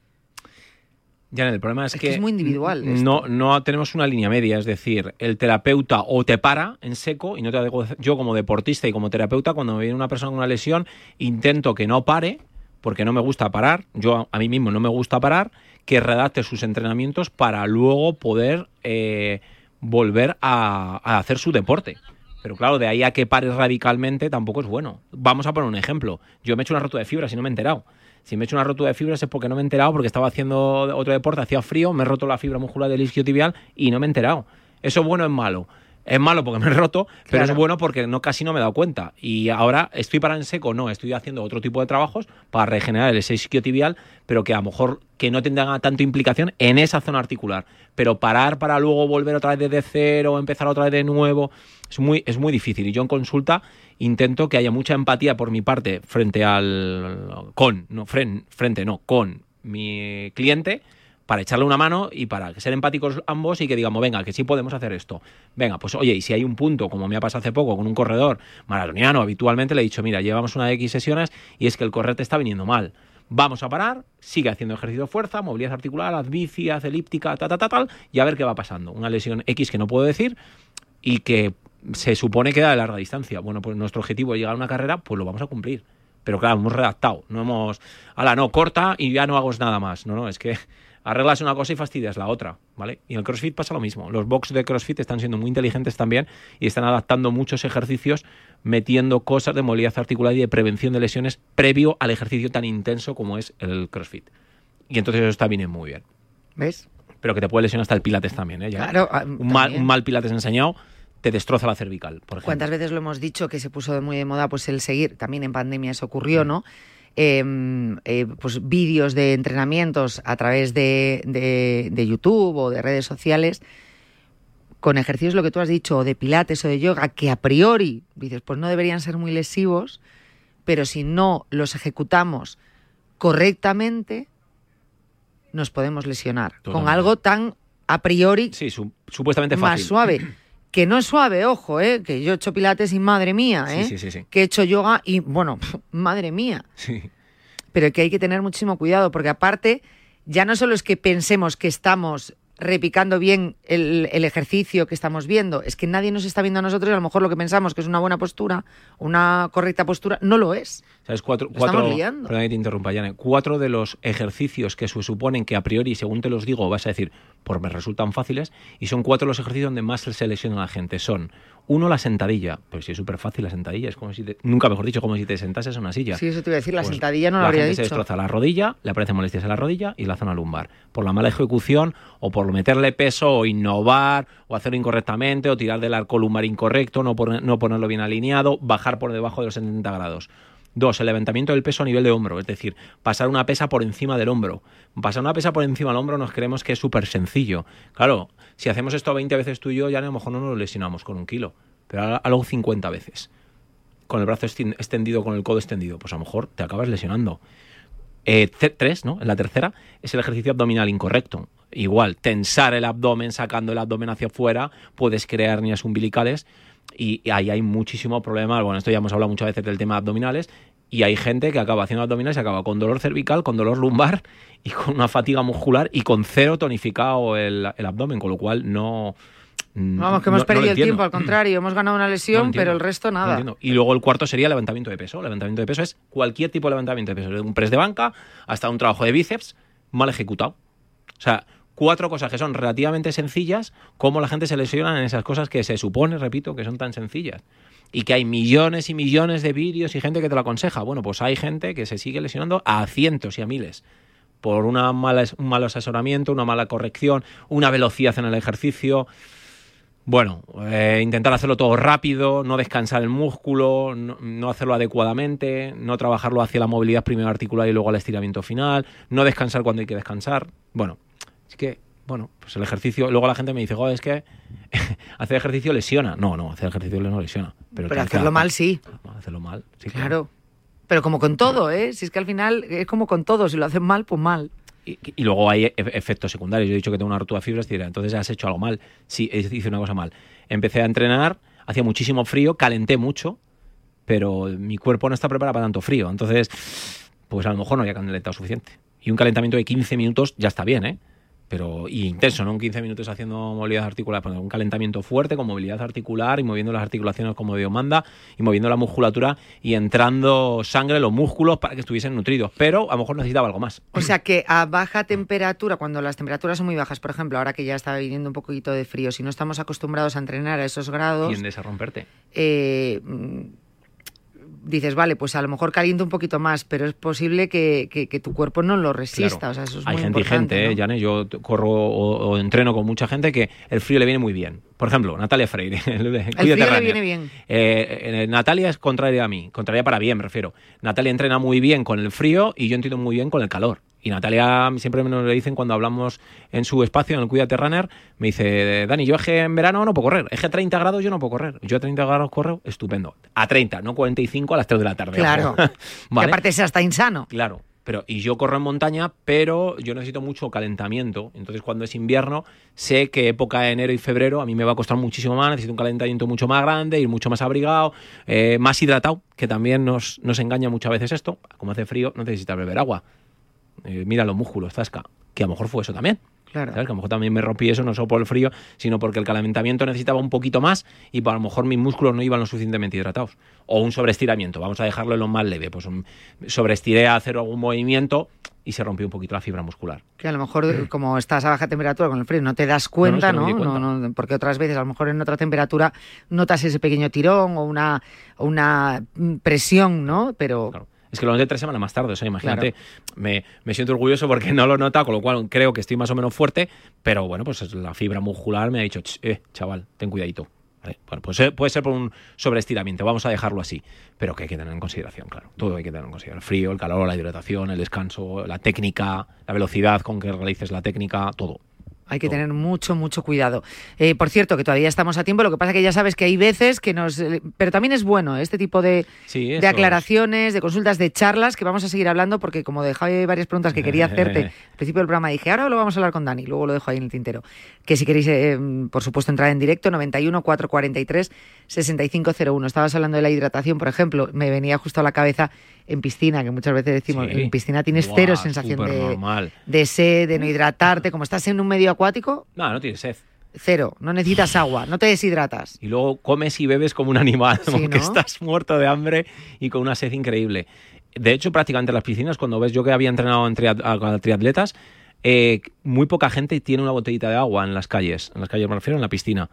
Ya, el problema es, es que, que es muy individual esto. No, no tenemos una línea media, es decir, el terapeuta o te para en seco y no te hago, yo como deportista y como terapeuta, cuando me viene una persona con una lesión, intento que no pare, porque no me gusta parar, yo a mí mismo no me gusta parar, que redacte sus entrenamientos para luego poder eh, volver a, a hacer su deporte. Pero claro, de ahí a que pares radicalmente tampoco es bueno. Vamos a poner un ejemplo. Yo me he hecho una rotura de fibras y no me he enterado. Si me he hecho una rotura de fibras es porque no me he enterado, porque estaba haciendo otro deporte, hacía frío, me he roto la fibra muscular del isquiotibial y no me he enterado. ¿Eso es bueno o es malo? Es malo porque me he roto, pero claro, es bueno porque no, casi no me he dado cuenta. Y ahora estoy para en seco, no, estoy haciendo otro tipo de trabajos para regenerar ese isquiotibial, pero que a lo mejor que no tenga tanto implicación en esa zona articular. Pero parar para luego volver otra vez desde cero, empezar otra vez de nuevo, es muy, es muy difícil. Y yo en consulta intento que haya mucha empatía por mi parte frente al... con, no, frente, frente no, con mi cliente, para echarle una mano y para ser empáticos ambos y que digamos, venga, que sí podemos hacer esto. Venga, pues oye, y si hay un punto, como me ha pasado hace poco con un corredor maratoniano, habitualmente le he dicho, mira, llevamos una de X sesiones y es que el correr te está viniendo mal. Vamos a parar, sigue haciendo ejercicio de fuerza, movilidad articular, haz bici, haz elíptica, ta, ta, ta, tal, y a ver qué va pasando. Una lesión X que no puedo decir y que se supone que da de larga distancia. Bueno, pues nuestro objetivo es llegar a una carrera, pues lo vamos a cumplir. Pero claro, hemos redactado, no hemos... Ala, no, corta y ya no hago nada más. No, no, es que... arreglas una cosa y fastidias la otra, ¿vale? Y en el CrossFit pasa lo mismo. Los box de CrossFit están siendo muy inteligentes también y están adaptando muchos ejercicios, metiendo cosas de movilidad articular y de prevención de lesiones previo al ejercicio tan intenso como es el CrossFit. Y entonces eso está bien, muy bien. ¿Ves? Pero que te puede lesionar hasta el pilates también, ¿eh? Ya, claro, un mal, un mal pilates enseñado te destroza la cervical, por ejemplo. ¿Cuántas veces lo hemos dicho que se puso muy de moda pues el seguir? También en pandemia eso ocurrió, ¿no? Eh, eh, pues vídeos de entrenamientos a través de, de, de YouTube o de redes sociales con ejercicios, lo que tú has dicho, o de pilates o de yoga, que a priori dices, pues no deberían ser muy lesivos, pero si no los ejecutamos correctamente nos podemos lesionar. Totalmente. Con algo tan a priori, sí, su- supuestamente fácil, más suave. Que no es suave, ojo, ¿eh? Que yo he hecho pilates y madre mía, ¿eh? Sí, sí, sí, sí. Que he hecho yoga y, bueno, madre mía. Sí. Pero que hay que tener muchísimo cuidado, porque aparte, ya no solo es que pensemos que estamos repicando bien el, el ejercicio que estamos viendo. Es que nadie nos está viendo a nosotros y a lo mejor lo que pensamos que es una buena postura, una correcta postura, no lo es. ¿Sabes? Cuatro, lo cuatro, estamos liando. Perdón que te interrumpa, Jane. Cuatro de los ejercicios que se suponen que a priori, según te los digo, vas a decir, por me resultan fáciles, y son cuatro los ejercicios donde más se lesiona a la gente. Son, uno, la sentadilla. Pero si es súper fácil la sentadilla, es como si te, nunca mejor dicho, como si te sentases en una silla. Sí, eso te iba a decir, la pues, sentadilla no la lo habría dicho. La gente se destroza la rodilla, le aparecen molestias en la rodilla y la zona lumbar. Por la mala ejecución o por meterle peso o innovar o hacerlo incorrectamente o tirar del arco lumbar incorrecto, no, por, no ponerlo bien alineado, bajar por debajo de los setenta grados. Dos, el levantamiento del peso a nivel de hombro, es decir, pasar una pesa por encima del hombro. Pasar una pesa por encima del hombro nos creemos que es súper sencillo. Claro, si hacemos esto veinte veces tú y yo, ya a lo mejor no nos lesionamos con un kilo, pero ahora hago cincuenta veces. Con el brazo extendido, con el codo extendido, pues a lo mejor te acabas lesionando. Eh, tres, ¿no? La tercera es el ejercicio abdominal incorrecto. Igual, tensar el abdomen, sacando el abdomen hacia afuera, puedes crear hernias umbilicales y ahí hay muchísimo problema. Bueno, esto ya hemos hablado muchas veces del tema de abdominales y hay gente que acaba haciendo abdominales y acaba con dolor cervical, con dolor lumbar y con una fatiga muscular y con cero tonificado el, el abdomen, con lo cual no... Vamos, que hemos no, perdido no el tiempo, al contrario, hemos ganado una lesión, no pero el resto nada. No y luego el cuarto sería el levantamiento de peso. El levantamiento de peso es cualquier tipo de levantamiento de peso, desde un press de banca hasta un trabajo de bíceps mal ejecutado. O sea, cuatro cosas que son relativamente sencillas, cómo la gente se lesiona en esas cosas que se supone, repito, que son tan sencillas. Y que hay millones y millones de vídeos y gente que te lo aconseja. Bueno, pues hay gente que se sigue lesionando a cientos y a miles por una mala, un mal asesoramiento, una mala corrección, una velocidad en el ejercicio... Bueno, eh, intentar hacerlo todo rápido, no descansar el músculo, no, no hacerlo adecuadamente, no trabajarlo hacia la movilidad primero articular y luego al estiramiento final, no descansar cuando hay que descansar. Bueno, es que, bueno, pues el ejercicio... Luego la gente me dice, joder, es que hacer ejercicio lesiona. No, no, hacer ejercicio no lesiona. Pero, pero hacerlo haga, mal sí. Hacerlo mal, sí. Claro, claro. Pero como con todo, ¿eh? Si es que al final es como con todo, si lo haces mal, pues mal. Y, y luego hay efectos secundarios. Yo he dicho que tengo una rotura de fibras, entonces has hecho algo mal. Sí, hice una cosa mal. Empecé a entrenar, hacía muchísimo frío, calenté mucho, pero mi cuerpo no está preparado para tanto frío. Entonces, pues a lo mejor no había calentado suficiente. Y un calentamiento de quince minutos ya está bien, ¿eh? Pero y intenso, ¿no? quince minutos haciendo movilidad articular, un calentamiento fuerte con movilidad articular y moviendo las articulaciones como Dios manda y moviendo la musculatura y entrando sangre en los músculos para que estuviesen nutridos. Pero a lo mejor necesitaba algo más. O sea que a baja temperatura, cuando las temperaturas son muy bajas, por ejemplo, ahora que ya está viniendo un poquito de frío, si no estamos acostumbrados a entrenar a esos grados... Tiendes a romperte. Eh... Dices, vale, pues a lo mejor caliento un poquito más, pero es posible que, que, que tu cuerpo no lo resista. Claro. O sea, eso es muy importante. Hay gente y gente, ¿no? ¿eh, Jane? Yo corro o, o entreno con mucha gente que el frío le viene muy bien. Por ejemplo, Natalia Freire. El, el frío le viene bien. Eh, Natalia es contraria a mí, contraria para bien, me refiero. Natalia entrena muy bien con el frío y yo entiendo muy bien con el calor. Y Natalia siempre me lo dicen cuando hablamos en su espacio, en el Cuídate Runner, me dice, Dani, yo eje en verano no puedo correr, eje a treinta grados yo no puedo correr, yo a treinta grados corro, estupendo, a treinta, no cuarenta y cinco a las tres de la tarde. Claro, ¿vale? Que aparte es hasta insano. Claro, pero y yo corro en montaña, pero yo necesito mucho calentamiento, entonces cuando es invierno sé que época de enero y febrero a mí me va a costar muchísimo más, necesito un calentamiento mucho más grande, ir mucho más abrigado, eh, más hidratado, que también nos, nos engaña muchas veces esto, como hace frío necesitas beber agua. Eh, mira los músculos, zasca, que a lo mejor fue eso también. Claro. ¿Sabes? Que a lo mejor también me rompí eso, no solo por el frío, sino porque el calentamiento necesitaba un poquito más y a lo mejor mis músculos no iban lo suficientemente hidratados. O un sobreestiramiento, vamos a dejarlo en lo más leve, pues un, sobreestiré a hacer algún movimiento y se rompió un poquito la fibra muscular. Que a lo mejor, sí. Como estás a baja temperatura con el frío, no te das cuenta, ¿no? No, no, es que no, ¿no? Me di cuenta. No, no, porque otras veces, a lo mejor en otra temperatura, notas ese pequeño tirón o una, una presión, ¿no? Pero... Claro. Es que lo noté tres semanas más tarde, o sea, imagínate, claro. me, me siento orgulloso porque no lo nota, con lo cual creo que estoy más o menos fuerte, pero bueno, pues la fibra muscular me ha dicho, eh, chaval, ten cuidadito. Vale, bueno, pues puede ser por un sobreestiramiento, vamos a dejarlo así, pero que hay que tener en consideración, claro, todo hay que tener en consideración, el frío, el calor, la hidratación, el descanso, la técnica, la velocidad con que realices la técnica, todo. Hay que tener mucho, mucho cuidado. Eh, por cierto, que todavía estamos a tiempo, lo que pasa que ya sabes que hay veces que nos... Pero también es bueno este tipo de, sí, de aclaraciones, es. de consultas, de charlas, que vamos a seguir hablando, porque como dejaba varias preguntas que quería hacerte al principio del programa, dije, ahora lo vamos a hablar con Dani, luego lo dejo ahí en el tintero. Que si queréis, eh, por supuesto, entrar en directo, noventa y uno, cuatrocientos cuarenta y tres, sesenta y cinco cero uno. Estabas hablando de la hidratación, por ejemplo, me venía justo a la cabeza en piscina, que muchas veces decimos, sí. en piscina tienes wow, cero sensación de, de sed, de no hidratarte. Como estás en un medio acuático... No, no tienes sed. Cero, no necesitas agua, no te deshidratas. Y luego comes y bebes como un animal, sí, como ¿no? que estás muerto de hambre y con una sed increíble. De hecho, prácticamente en las piscinas, cuando ves, yo que había entrenado en triat- a triatletas, eh, muy poca gente tiene una botellita de agua en las calles. En las calles me refiero, en la piscina.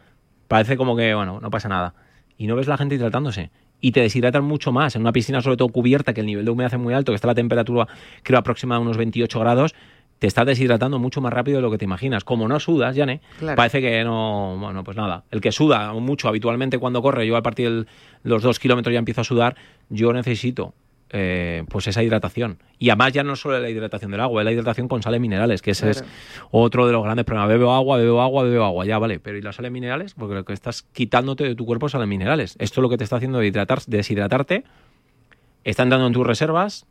Parece como que, bueno, no pasa nada. Y no ves la gente hidratándose. Y te deshidratan mucho más. En una piscina, sobre todo cubierta, que el nivel de humedad es muy alto, que está la temperatura, creo, aproximada a unos veintiocho grados, te estás deshidratando mucho más rápido de lo que te imaginas. Como no sudas, Jane, claro. parece que no... Bueno, pues nada. El que suda mucho habitualmente cuando corre, yo a partir de los dos kilómetros ya empiezo a sudar, yo necesito eh, pues esa hidratación. Y además ya no solo la hidratación del agua, es la hidratación con sales minerales, que ese claro. es otro de los grandes problemas. Bebo agua, bebo agua, bebo agua, ya vale. Pero ¿y las sales minerales? Porque lo que estás quitándote de tu cuerpo es sales minerales. Esto es lo que te está haciendo hidratar, deshidratarte, está entrando en tus reservas...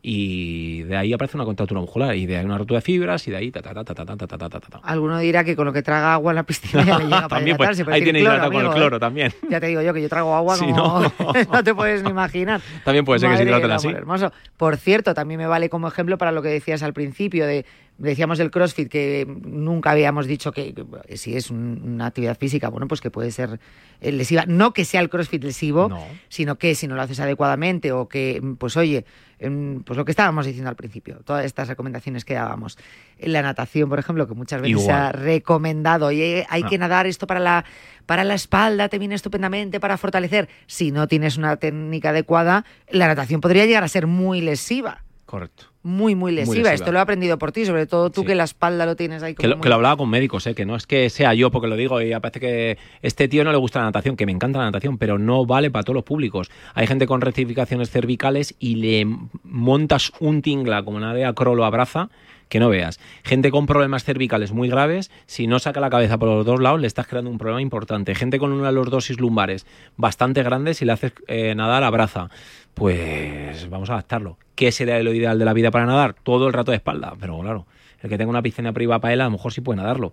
Y de ahí aparece una contractura muscular, y de ahí una rotura de fibras, y de ahí ta ta ta ta ta ta ta ta ta ta. Alguno dirá que con lo que traga agua en la piscina le llega para hidratarse. Pues, ahí tiene cloro, hidratado amigo, con el cloro ¿eh? También. Ya te digo yo que yo trago agua sí, como no. no te puedes ni imaginar. También puede ser que se hidraten así. Hermoso. Por cierto, también me vale como ejemplo para lo que decías al principio de... Decíamos del CrossFit, que nunca habíamos dicho que, que si es un, una actividad física, bueno, pues que puede ser lesiva. No que sea el CrossFit lesivo, no. sino que si no lo haces adecuadamente o que, pues oye, pues lo que estábamos diciendo al principio, todas estas recomendaciones que dábamos. La natación, por ejemplo, que muchas veces Igual. se ha recomendado, oye, hay ah. que nadar esto para la, para la espalda, te viene estupendamente para fortalecer. Si no tienes una técnica adecuada, la natación podría llegar a ser muy lesiva. Correcto. Muy, muy lesiva. muy lesiva. Esto lo he aprendido por ti, sobre todo tú sí. que la espalda lo tienes ahí. Como que, lo, muy... que lo hablaba con médicos, ¿eh? Que no es que sea yo porque lo digo y parece que este tío no le gusta la natación, que me encanta la natación, pero no vale para todos los públicos. Hay gente con rectificaciones cervicales y le montas un tingla como una de acro lo abraza, que no veas. Gente con problemas cervicales muy graves, si no saca la cabeza por los dos lados, le estás creando un problema importante. Gente con una lordosis lumbares bastante grande, si le haces eh, nadar, abraza. Pues vamos a adaptarlo. ¿Qué sería lo ideal de la vida para nadar? Todo el rato de espalda. Pero claro, el que tenga una piscina privada para él, a lo mejor sí puede nadarlo.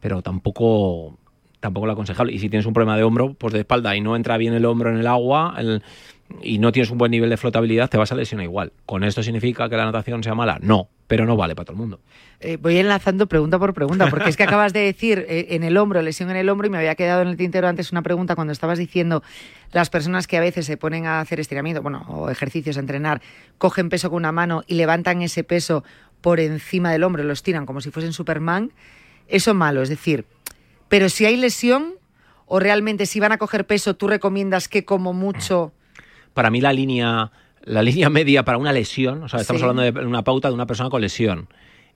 Pero tampoco, tampoco lo aconsejable. Y si tienes un problema de hombro, pues de espalda, y no entra bien el hombro en el agua... El, y no tienes un buen nivel de flotabilidad, te vas a lesionar igual. ¿Con esto significa que la natación sea mala? No, pero no vale para todo el mundo. Eh, voy enlazando pregunta por pregunta, porque es que acabas de decir eh, en el hombro, lesión en el hombro, y me había quedado en el tintero antes una pregunta cuando estabas diciendo las personas que a veces se ponen a hacer estiramiento, bueno, o ejercicios, a entrenar, cogen peso con una mano y levantan ese peso por encima del hombro, lo estiran como si fuesen Superman, eso malo, es decir, pero si hay lesión, o realmente si van a coger peso, tú recomiendas que como mucho... Para mí la línea la línea media para una lesión, o sea, estamos sí. hablando de una pauta de una persona con lesión.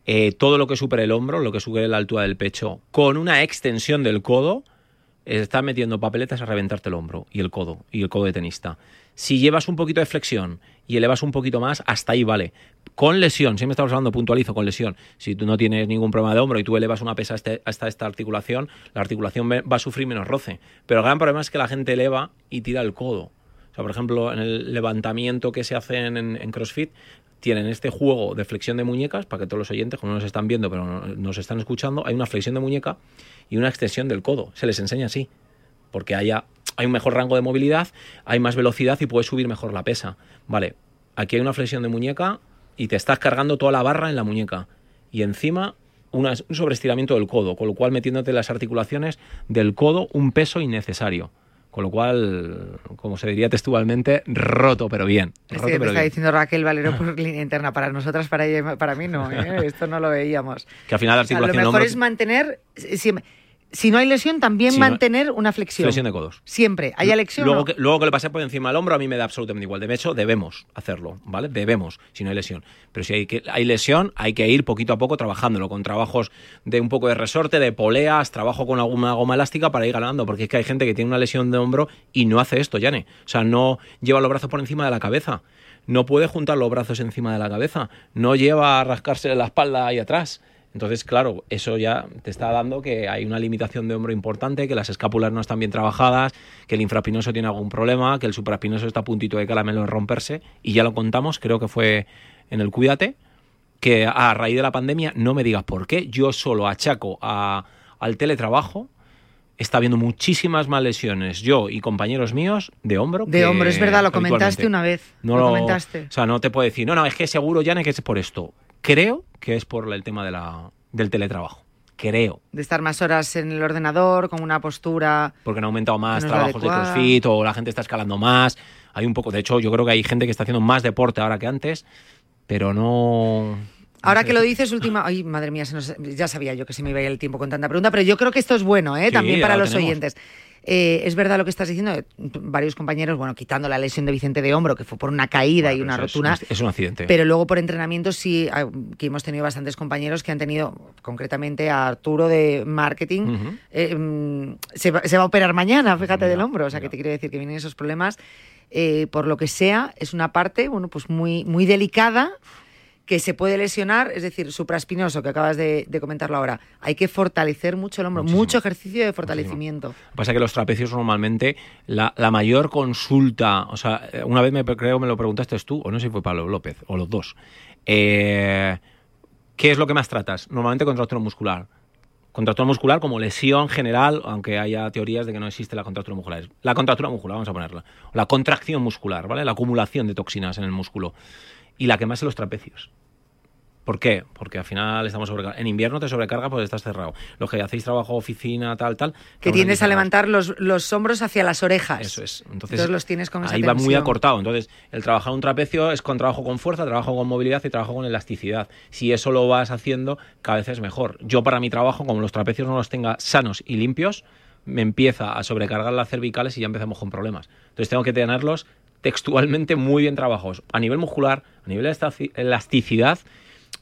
Eh, todo lo que supere el hombro, lo que supere la altura del pecho, con una extensión del codo, estás metiendo papeletas a reventarte el hombro y el codo, y el codo de tenista. Si llevas un poquito de flexión y elevas un poquito más, hasta ahí vale. Con lesión, siempre estamos hablando, puntualizo, con lesión. Si tú no tienes ningún problema de hombro y tú elevas una pesa hasta, hasta esta articulación, la articulación va a sufrir menos roce. Pero el gran problema es que la gente eleva y tira el codo. Por ejemplo, en el levantamiento que se hace en, en CrossFit, tienen este juego de flexión de muñecas, para que todos los oyentes, como no nos están viendo, pero nos están escuchando, hay una flexión de muñeca y una extensión del codo. Se les enseña así, porque haya, hay un mejor rango de movilidad, hay más velocidad y puedes subir mejor la pesa. Vale, aquí hay una flexión de muñeca y te estás cargando toda la barra en la muñeca. Y encima... Una, un sobreestiramiento del codo, con lo cual metiéndote en las articulaciones del codo un peso innecesario. Con lo cual, como se diría textualmente, roto, pero bien. Roto, sí, pero está bien. Diciendo Raquel Valero por línea interna. Para nosotras, para ella, para mí no. ¿eh? Esto no lo veíamos. Que al final la articulación... O sea, lo mejor hombro... es mantener... Si, si no hay lesión, también si mantener no, una flexión. Flexión de codos. Siempre. ¿Haya lesión? Luego, ¿no? que, luego que le pase por encima del hombro, a mí me da absolutamente igual. De hecho, debemos hacerlo, ¿vale? Debemos, si no hay lesión. Pero si hay, que, hay lesión, hay que ir poquito a poco trabajándolo, con trabajos de un poco de resorte, de poleas, trabajo con alguna goma elástica para ir ganando. Porque es que hay gente que tiene una lesión de hombro y no hace esto, Jane. O sea, no lleva los brazos por encima de la cabeza. No puede juntar los brazos encima de la cabeza. No lleva a rascarse la espalda ahí atrás. Entonces, claro, eso ya te está dando que hay una limitación de hombro importante, que las escápulas no están bien trabajadas, que el infraespinoso tiene algún problema, que el supraespinoso está a puntito de caramelo de romperse. Y ya lo contamos, creo que fue en el Cuídate, que a raíz de la pandemia, no me digas por qué, yo solo achaco a, al teletrabajo, está habiendo muchísimas más lesiones, yo y compañeros míos, de hombro. De hombro, es verdad, lo comentaste una vez. No lo, lo comentaste. O sea, no te puedo decir, no, no, es que seguro, Jane, que es por esto. Creo que es por el tema de la, del teletrabajo. Creo. De estar más horas en el ordenador, con una postura... Porque han aumentado más trabajos de CrossFit o la gente está escalando más. Hay un poco... De hecho, yo creo que hay gente que está haciendo más deporte ahora que antes, pero no... Ahora que lo dices, última... Ay, madre mía, se nos... ya sabía yo que se me iba a ir el tiempo con tanta pregunta, pero yo creo que esto es bueno, ¿eh? Sí, también para los tenemos. Oyentes. Eh, es verdad lo que estás diciendo, varios compañeros, bueno, quitando la lesión de Vicente de hombro, que fue por una caída, bueno, y una rotura. Es, es un accidente. Pero luego por entrenamiento sí, que hemos tenido bastantes compañeros que han tenido, concretamente a Arturo de marketing, uh-huh. eh, se, va, se va a operar mañana, fíjate, mira, del hombro, o sea, mira. Que te quiero decir que vienen esos problemas. Eh, por lo que sea, es una parte, bueno, pues muy, muy delicada, que se puede lesionar, es decir, supraespinoso, que acabas de, de comentarlo ahora. Hay que fortalecer mucho el hombro, muchísimo, mucho ejercicio de fortalecimiento. Muchísimo. Pasa que los trapecios normalmente, la, la mayor consulta, o sea, una vez me creo me lo preguntaste tú, o no sé si fue Pablo López, o los dos, eh, ¿qué es lo que más tratas? Normalmente contractura muscular. Contractura muscular como lesión general, aunque haya teorías de que no existe la contractura muscular. La contractura muscular, vamos a ponerla. La contracción muscular, ¿vale? La acumulación de toxinas en el músculo. Y la que más es los trapecios. ¿Por qué? Porque al final estamos sobrecargados. En invierno te sobrecarga porque estás cerrado. Los que hacéis trabajo, oficina, tal, tal... Que tiendes a levantar los, los hombros hacia las orejas. Eso es. Entonces, Entonces los tienes con esa tensión. Ahí va muy acortado. Entonces, el trabajar un trapecio es con trabajo con fuerza, trabajo con movilidad y trabajo con elasticidad. Si eso lo vas haciendo, cada vez es mejor. Yo para mi trabajo, como los trapecios no los tenga sanos y limpios, me empieza a sobrecargar las cervicales y ya empezamos con problemas. Entonces tengo que tenerlos textualmente muy bien trabajados. A nivel muscular, a nivel de elasticidad...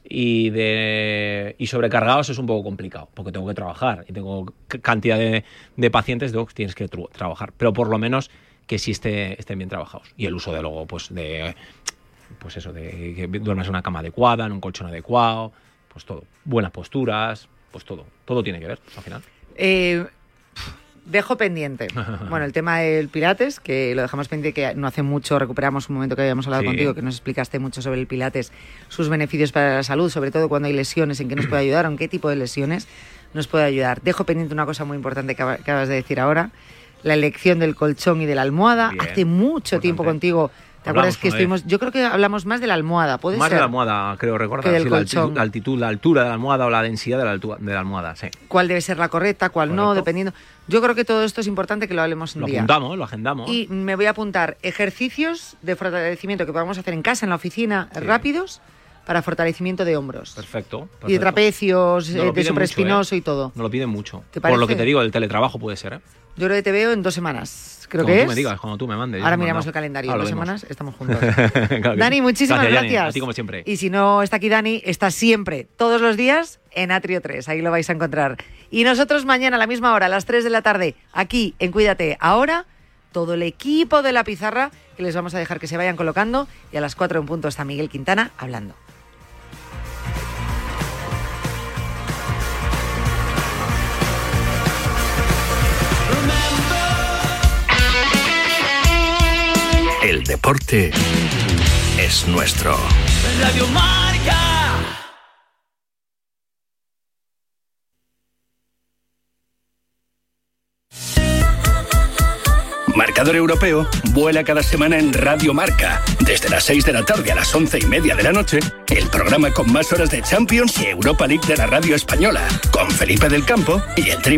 Y, de, y sobrecargados es un poco complicado, porque tengo que trabajar y tengo cantidad de, de pacientes de que tienes que tru- trabajar, pero por lo menos que sí esté, estén bien trabajados. Y el uso de luego, pues de pues eso, de que duermas en una cama adecuada, en un colchón adecuado, pues todo. Buenas posturas, pues todo. Todo tiene que ver, pues, al final. Eh... Dejo pendiente. Bueno, el tema del Pilates, que lo dejamos pendiente, que no hace mucho recuperamos un momento que habíamos hablado sí. contigo, que nos explicaste mucho sobre el Pilates, sus beneficios para la salud, sobre todo cuando hay lesiones, en qué nos puede ayudar, en qué tipo de lesiones nos puede ayudar. Dejo pendiente una cosa muy importante que acabas de decir ahora, la elección del colchón y de la almohada. Bien. Hace mucho importante. Tiempo contigo... ¿Te acuerdas que estuvimos? Yo creo que hablamos más de la almohada, ¿puede ser? Más de la almohada, creo, recordar. Sí, la altitud, la altitud, la altura de la almohada o la densidad de la, altura, de la almohada, sí. ¿Cuál debe ser la correcta, cuál Correcto. No, dependiendo? Yo creo que todo esto es importante que lo hablemos un lo día. Lo apuntamos, lo agendamos. Y me voy a apuntar ejercicios de fortalecimiento que podamos hacer en casa, en la oficina, sí. rápidos, para fortalecimiento de hombros. Perfecto. perfecto. Y de trapecios, no eh, de supraespinoso eh. y todo. No lo piden mucho. Por lo que te digo, el teletrabajo puede ser, ¿eh? Yo creo que te veo en dos semanas, creo cuando que es. Cuando tú me digas, cuando tú me mandes. Ahora miramos el calendario, en dos vemos. semanas estamos juntos. Claro, Dani, muchísimas gracias. gracias. Dani, así como siempre. Y si no está aquí Dani, está siempre, todos los días, en Atrio tres, ahí lo vais a encontrar. Y nosotros mañana a la misma hora, a las tres de la tarde, aquí en Cuídate Ahora, todo el equipo de La Pizarra, que les vamos a dejar que se vayan colocando, y a las cuatro en punto está Miguel Quintana hablando. El deporte es nuestro. Radio Marca. Marcador Europeo vuela cada semana en Radio Marca. Desde las seis de la tarde a las once y media de la noche, el programa con más horas de Champions y Europa League de la radio española, con Felipe del Campo y el tri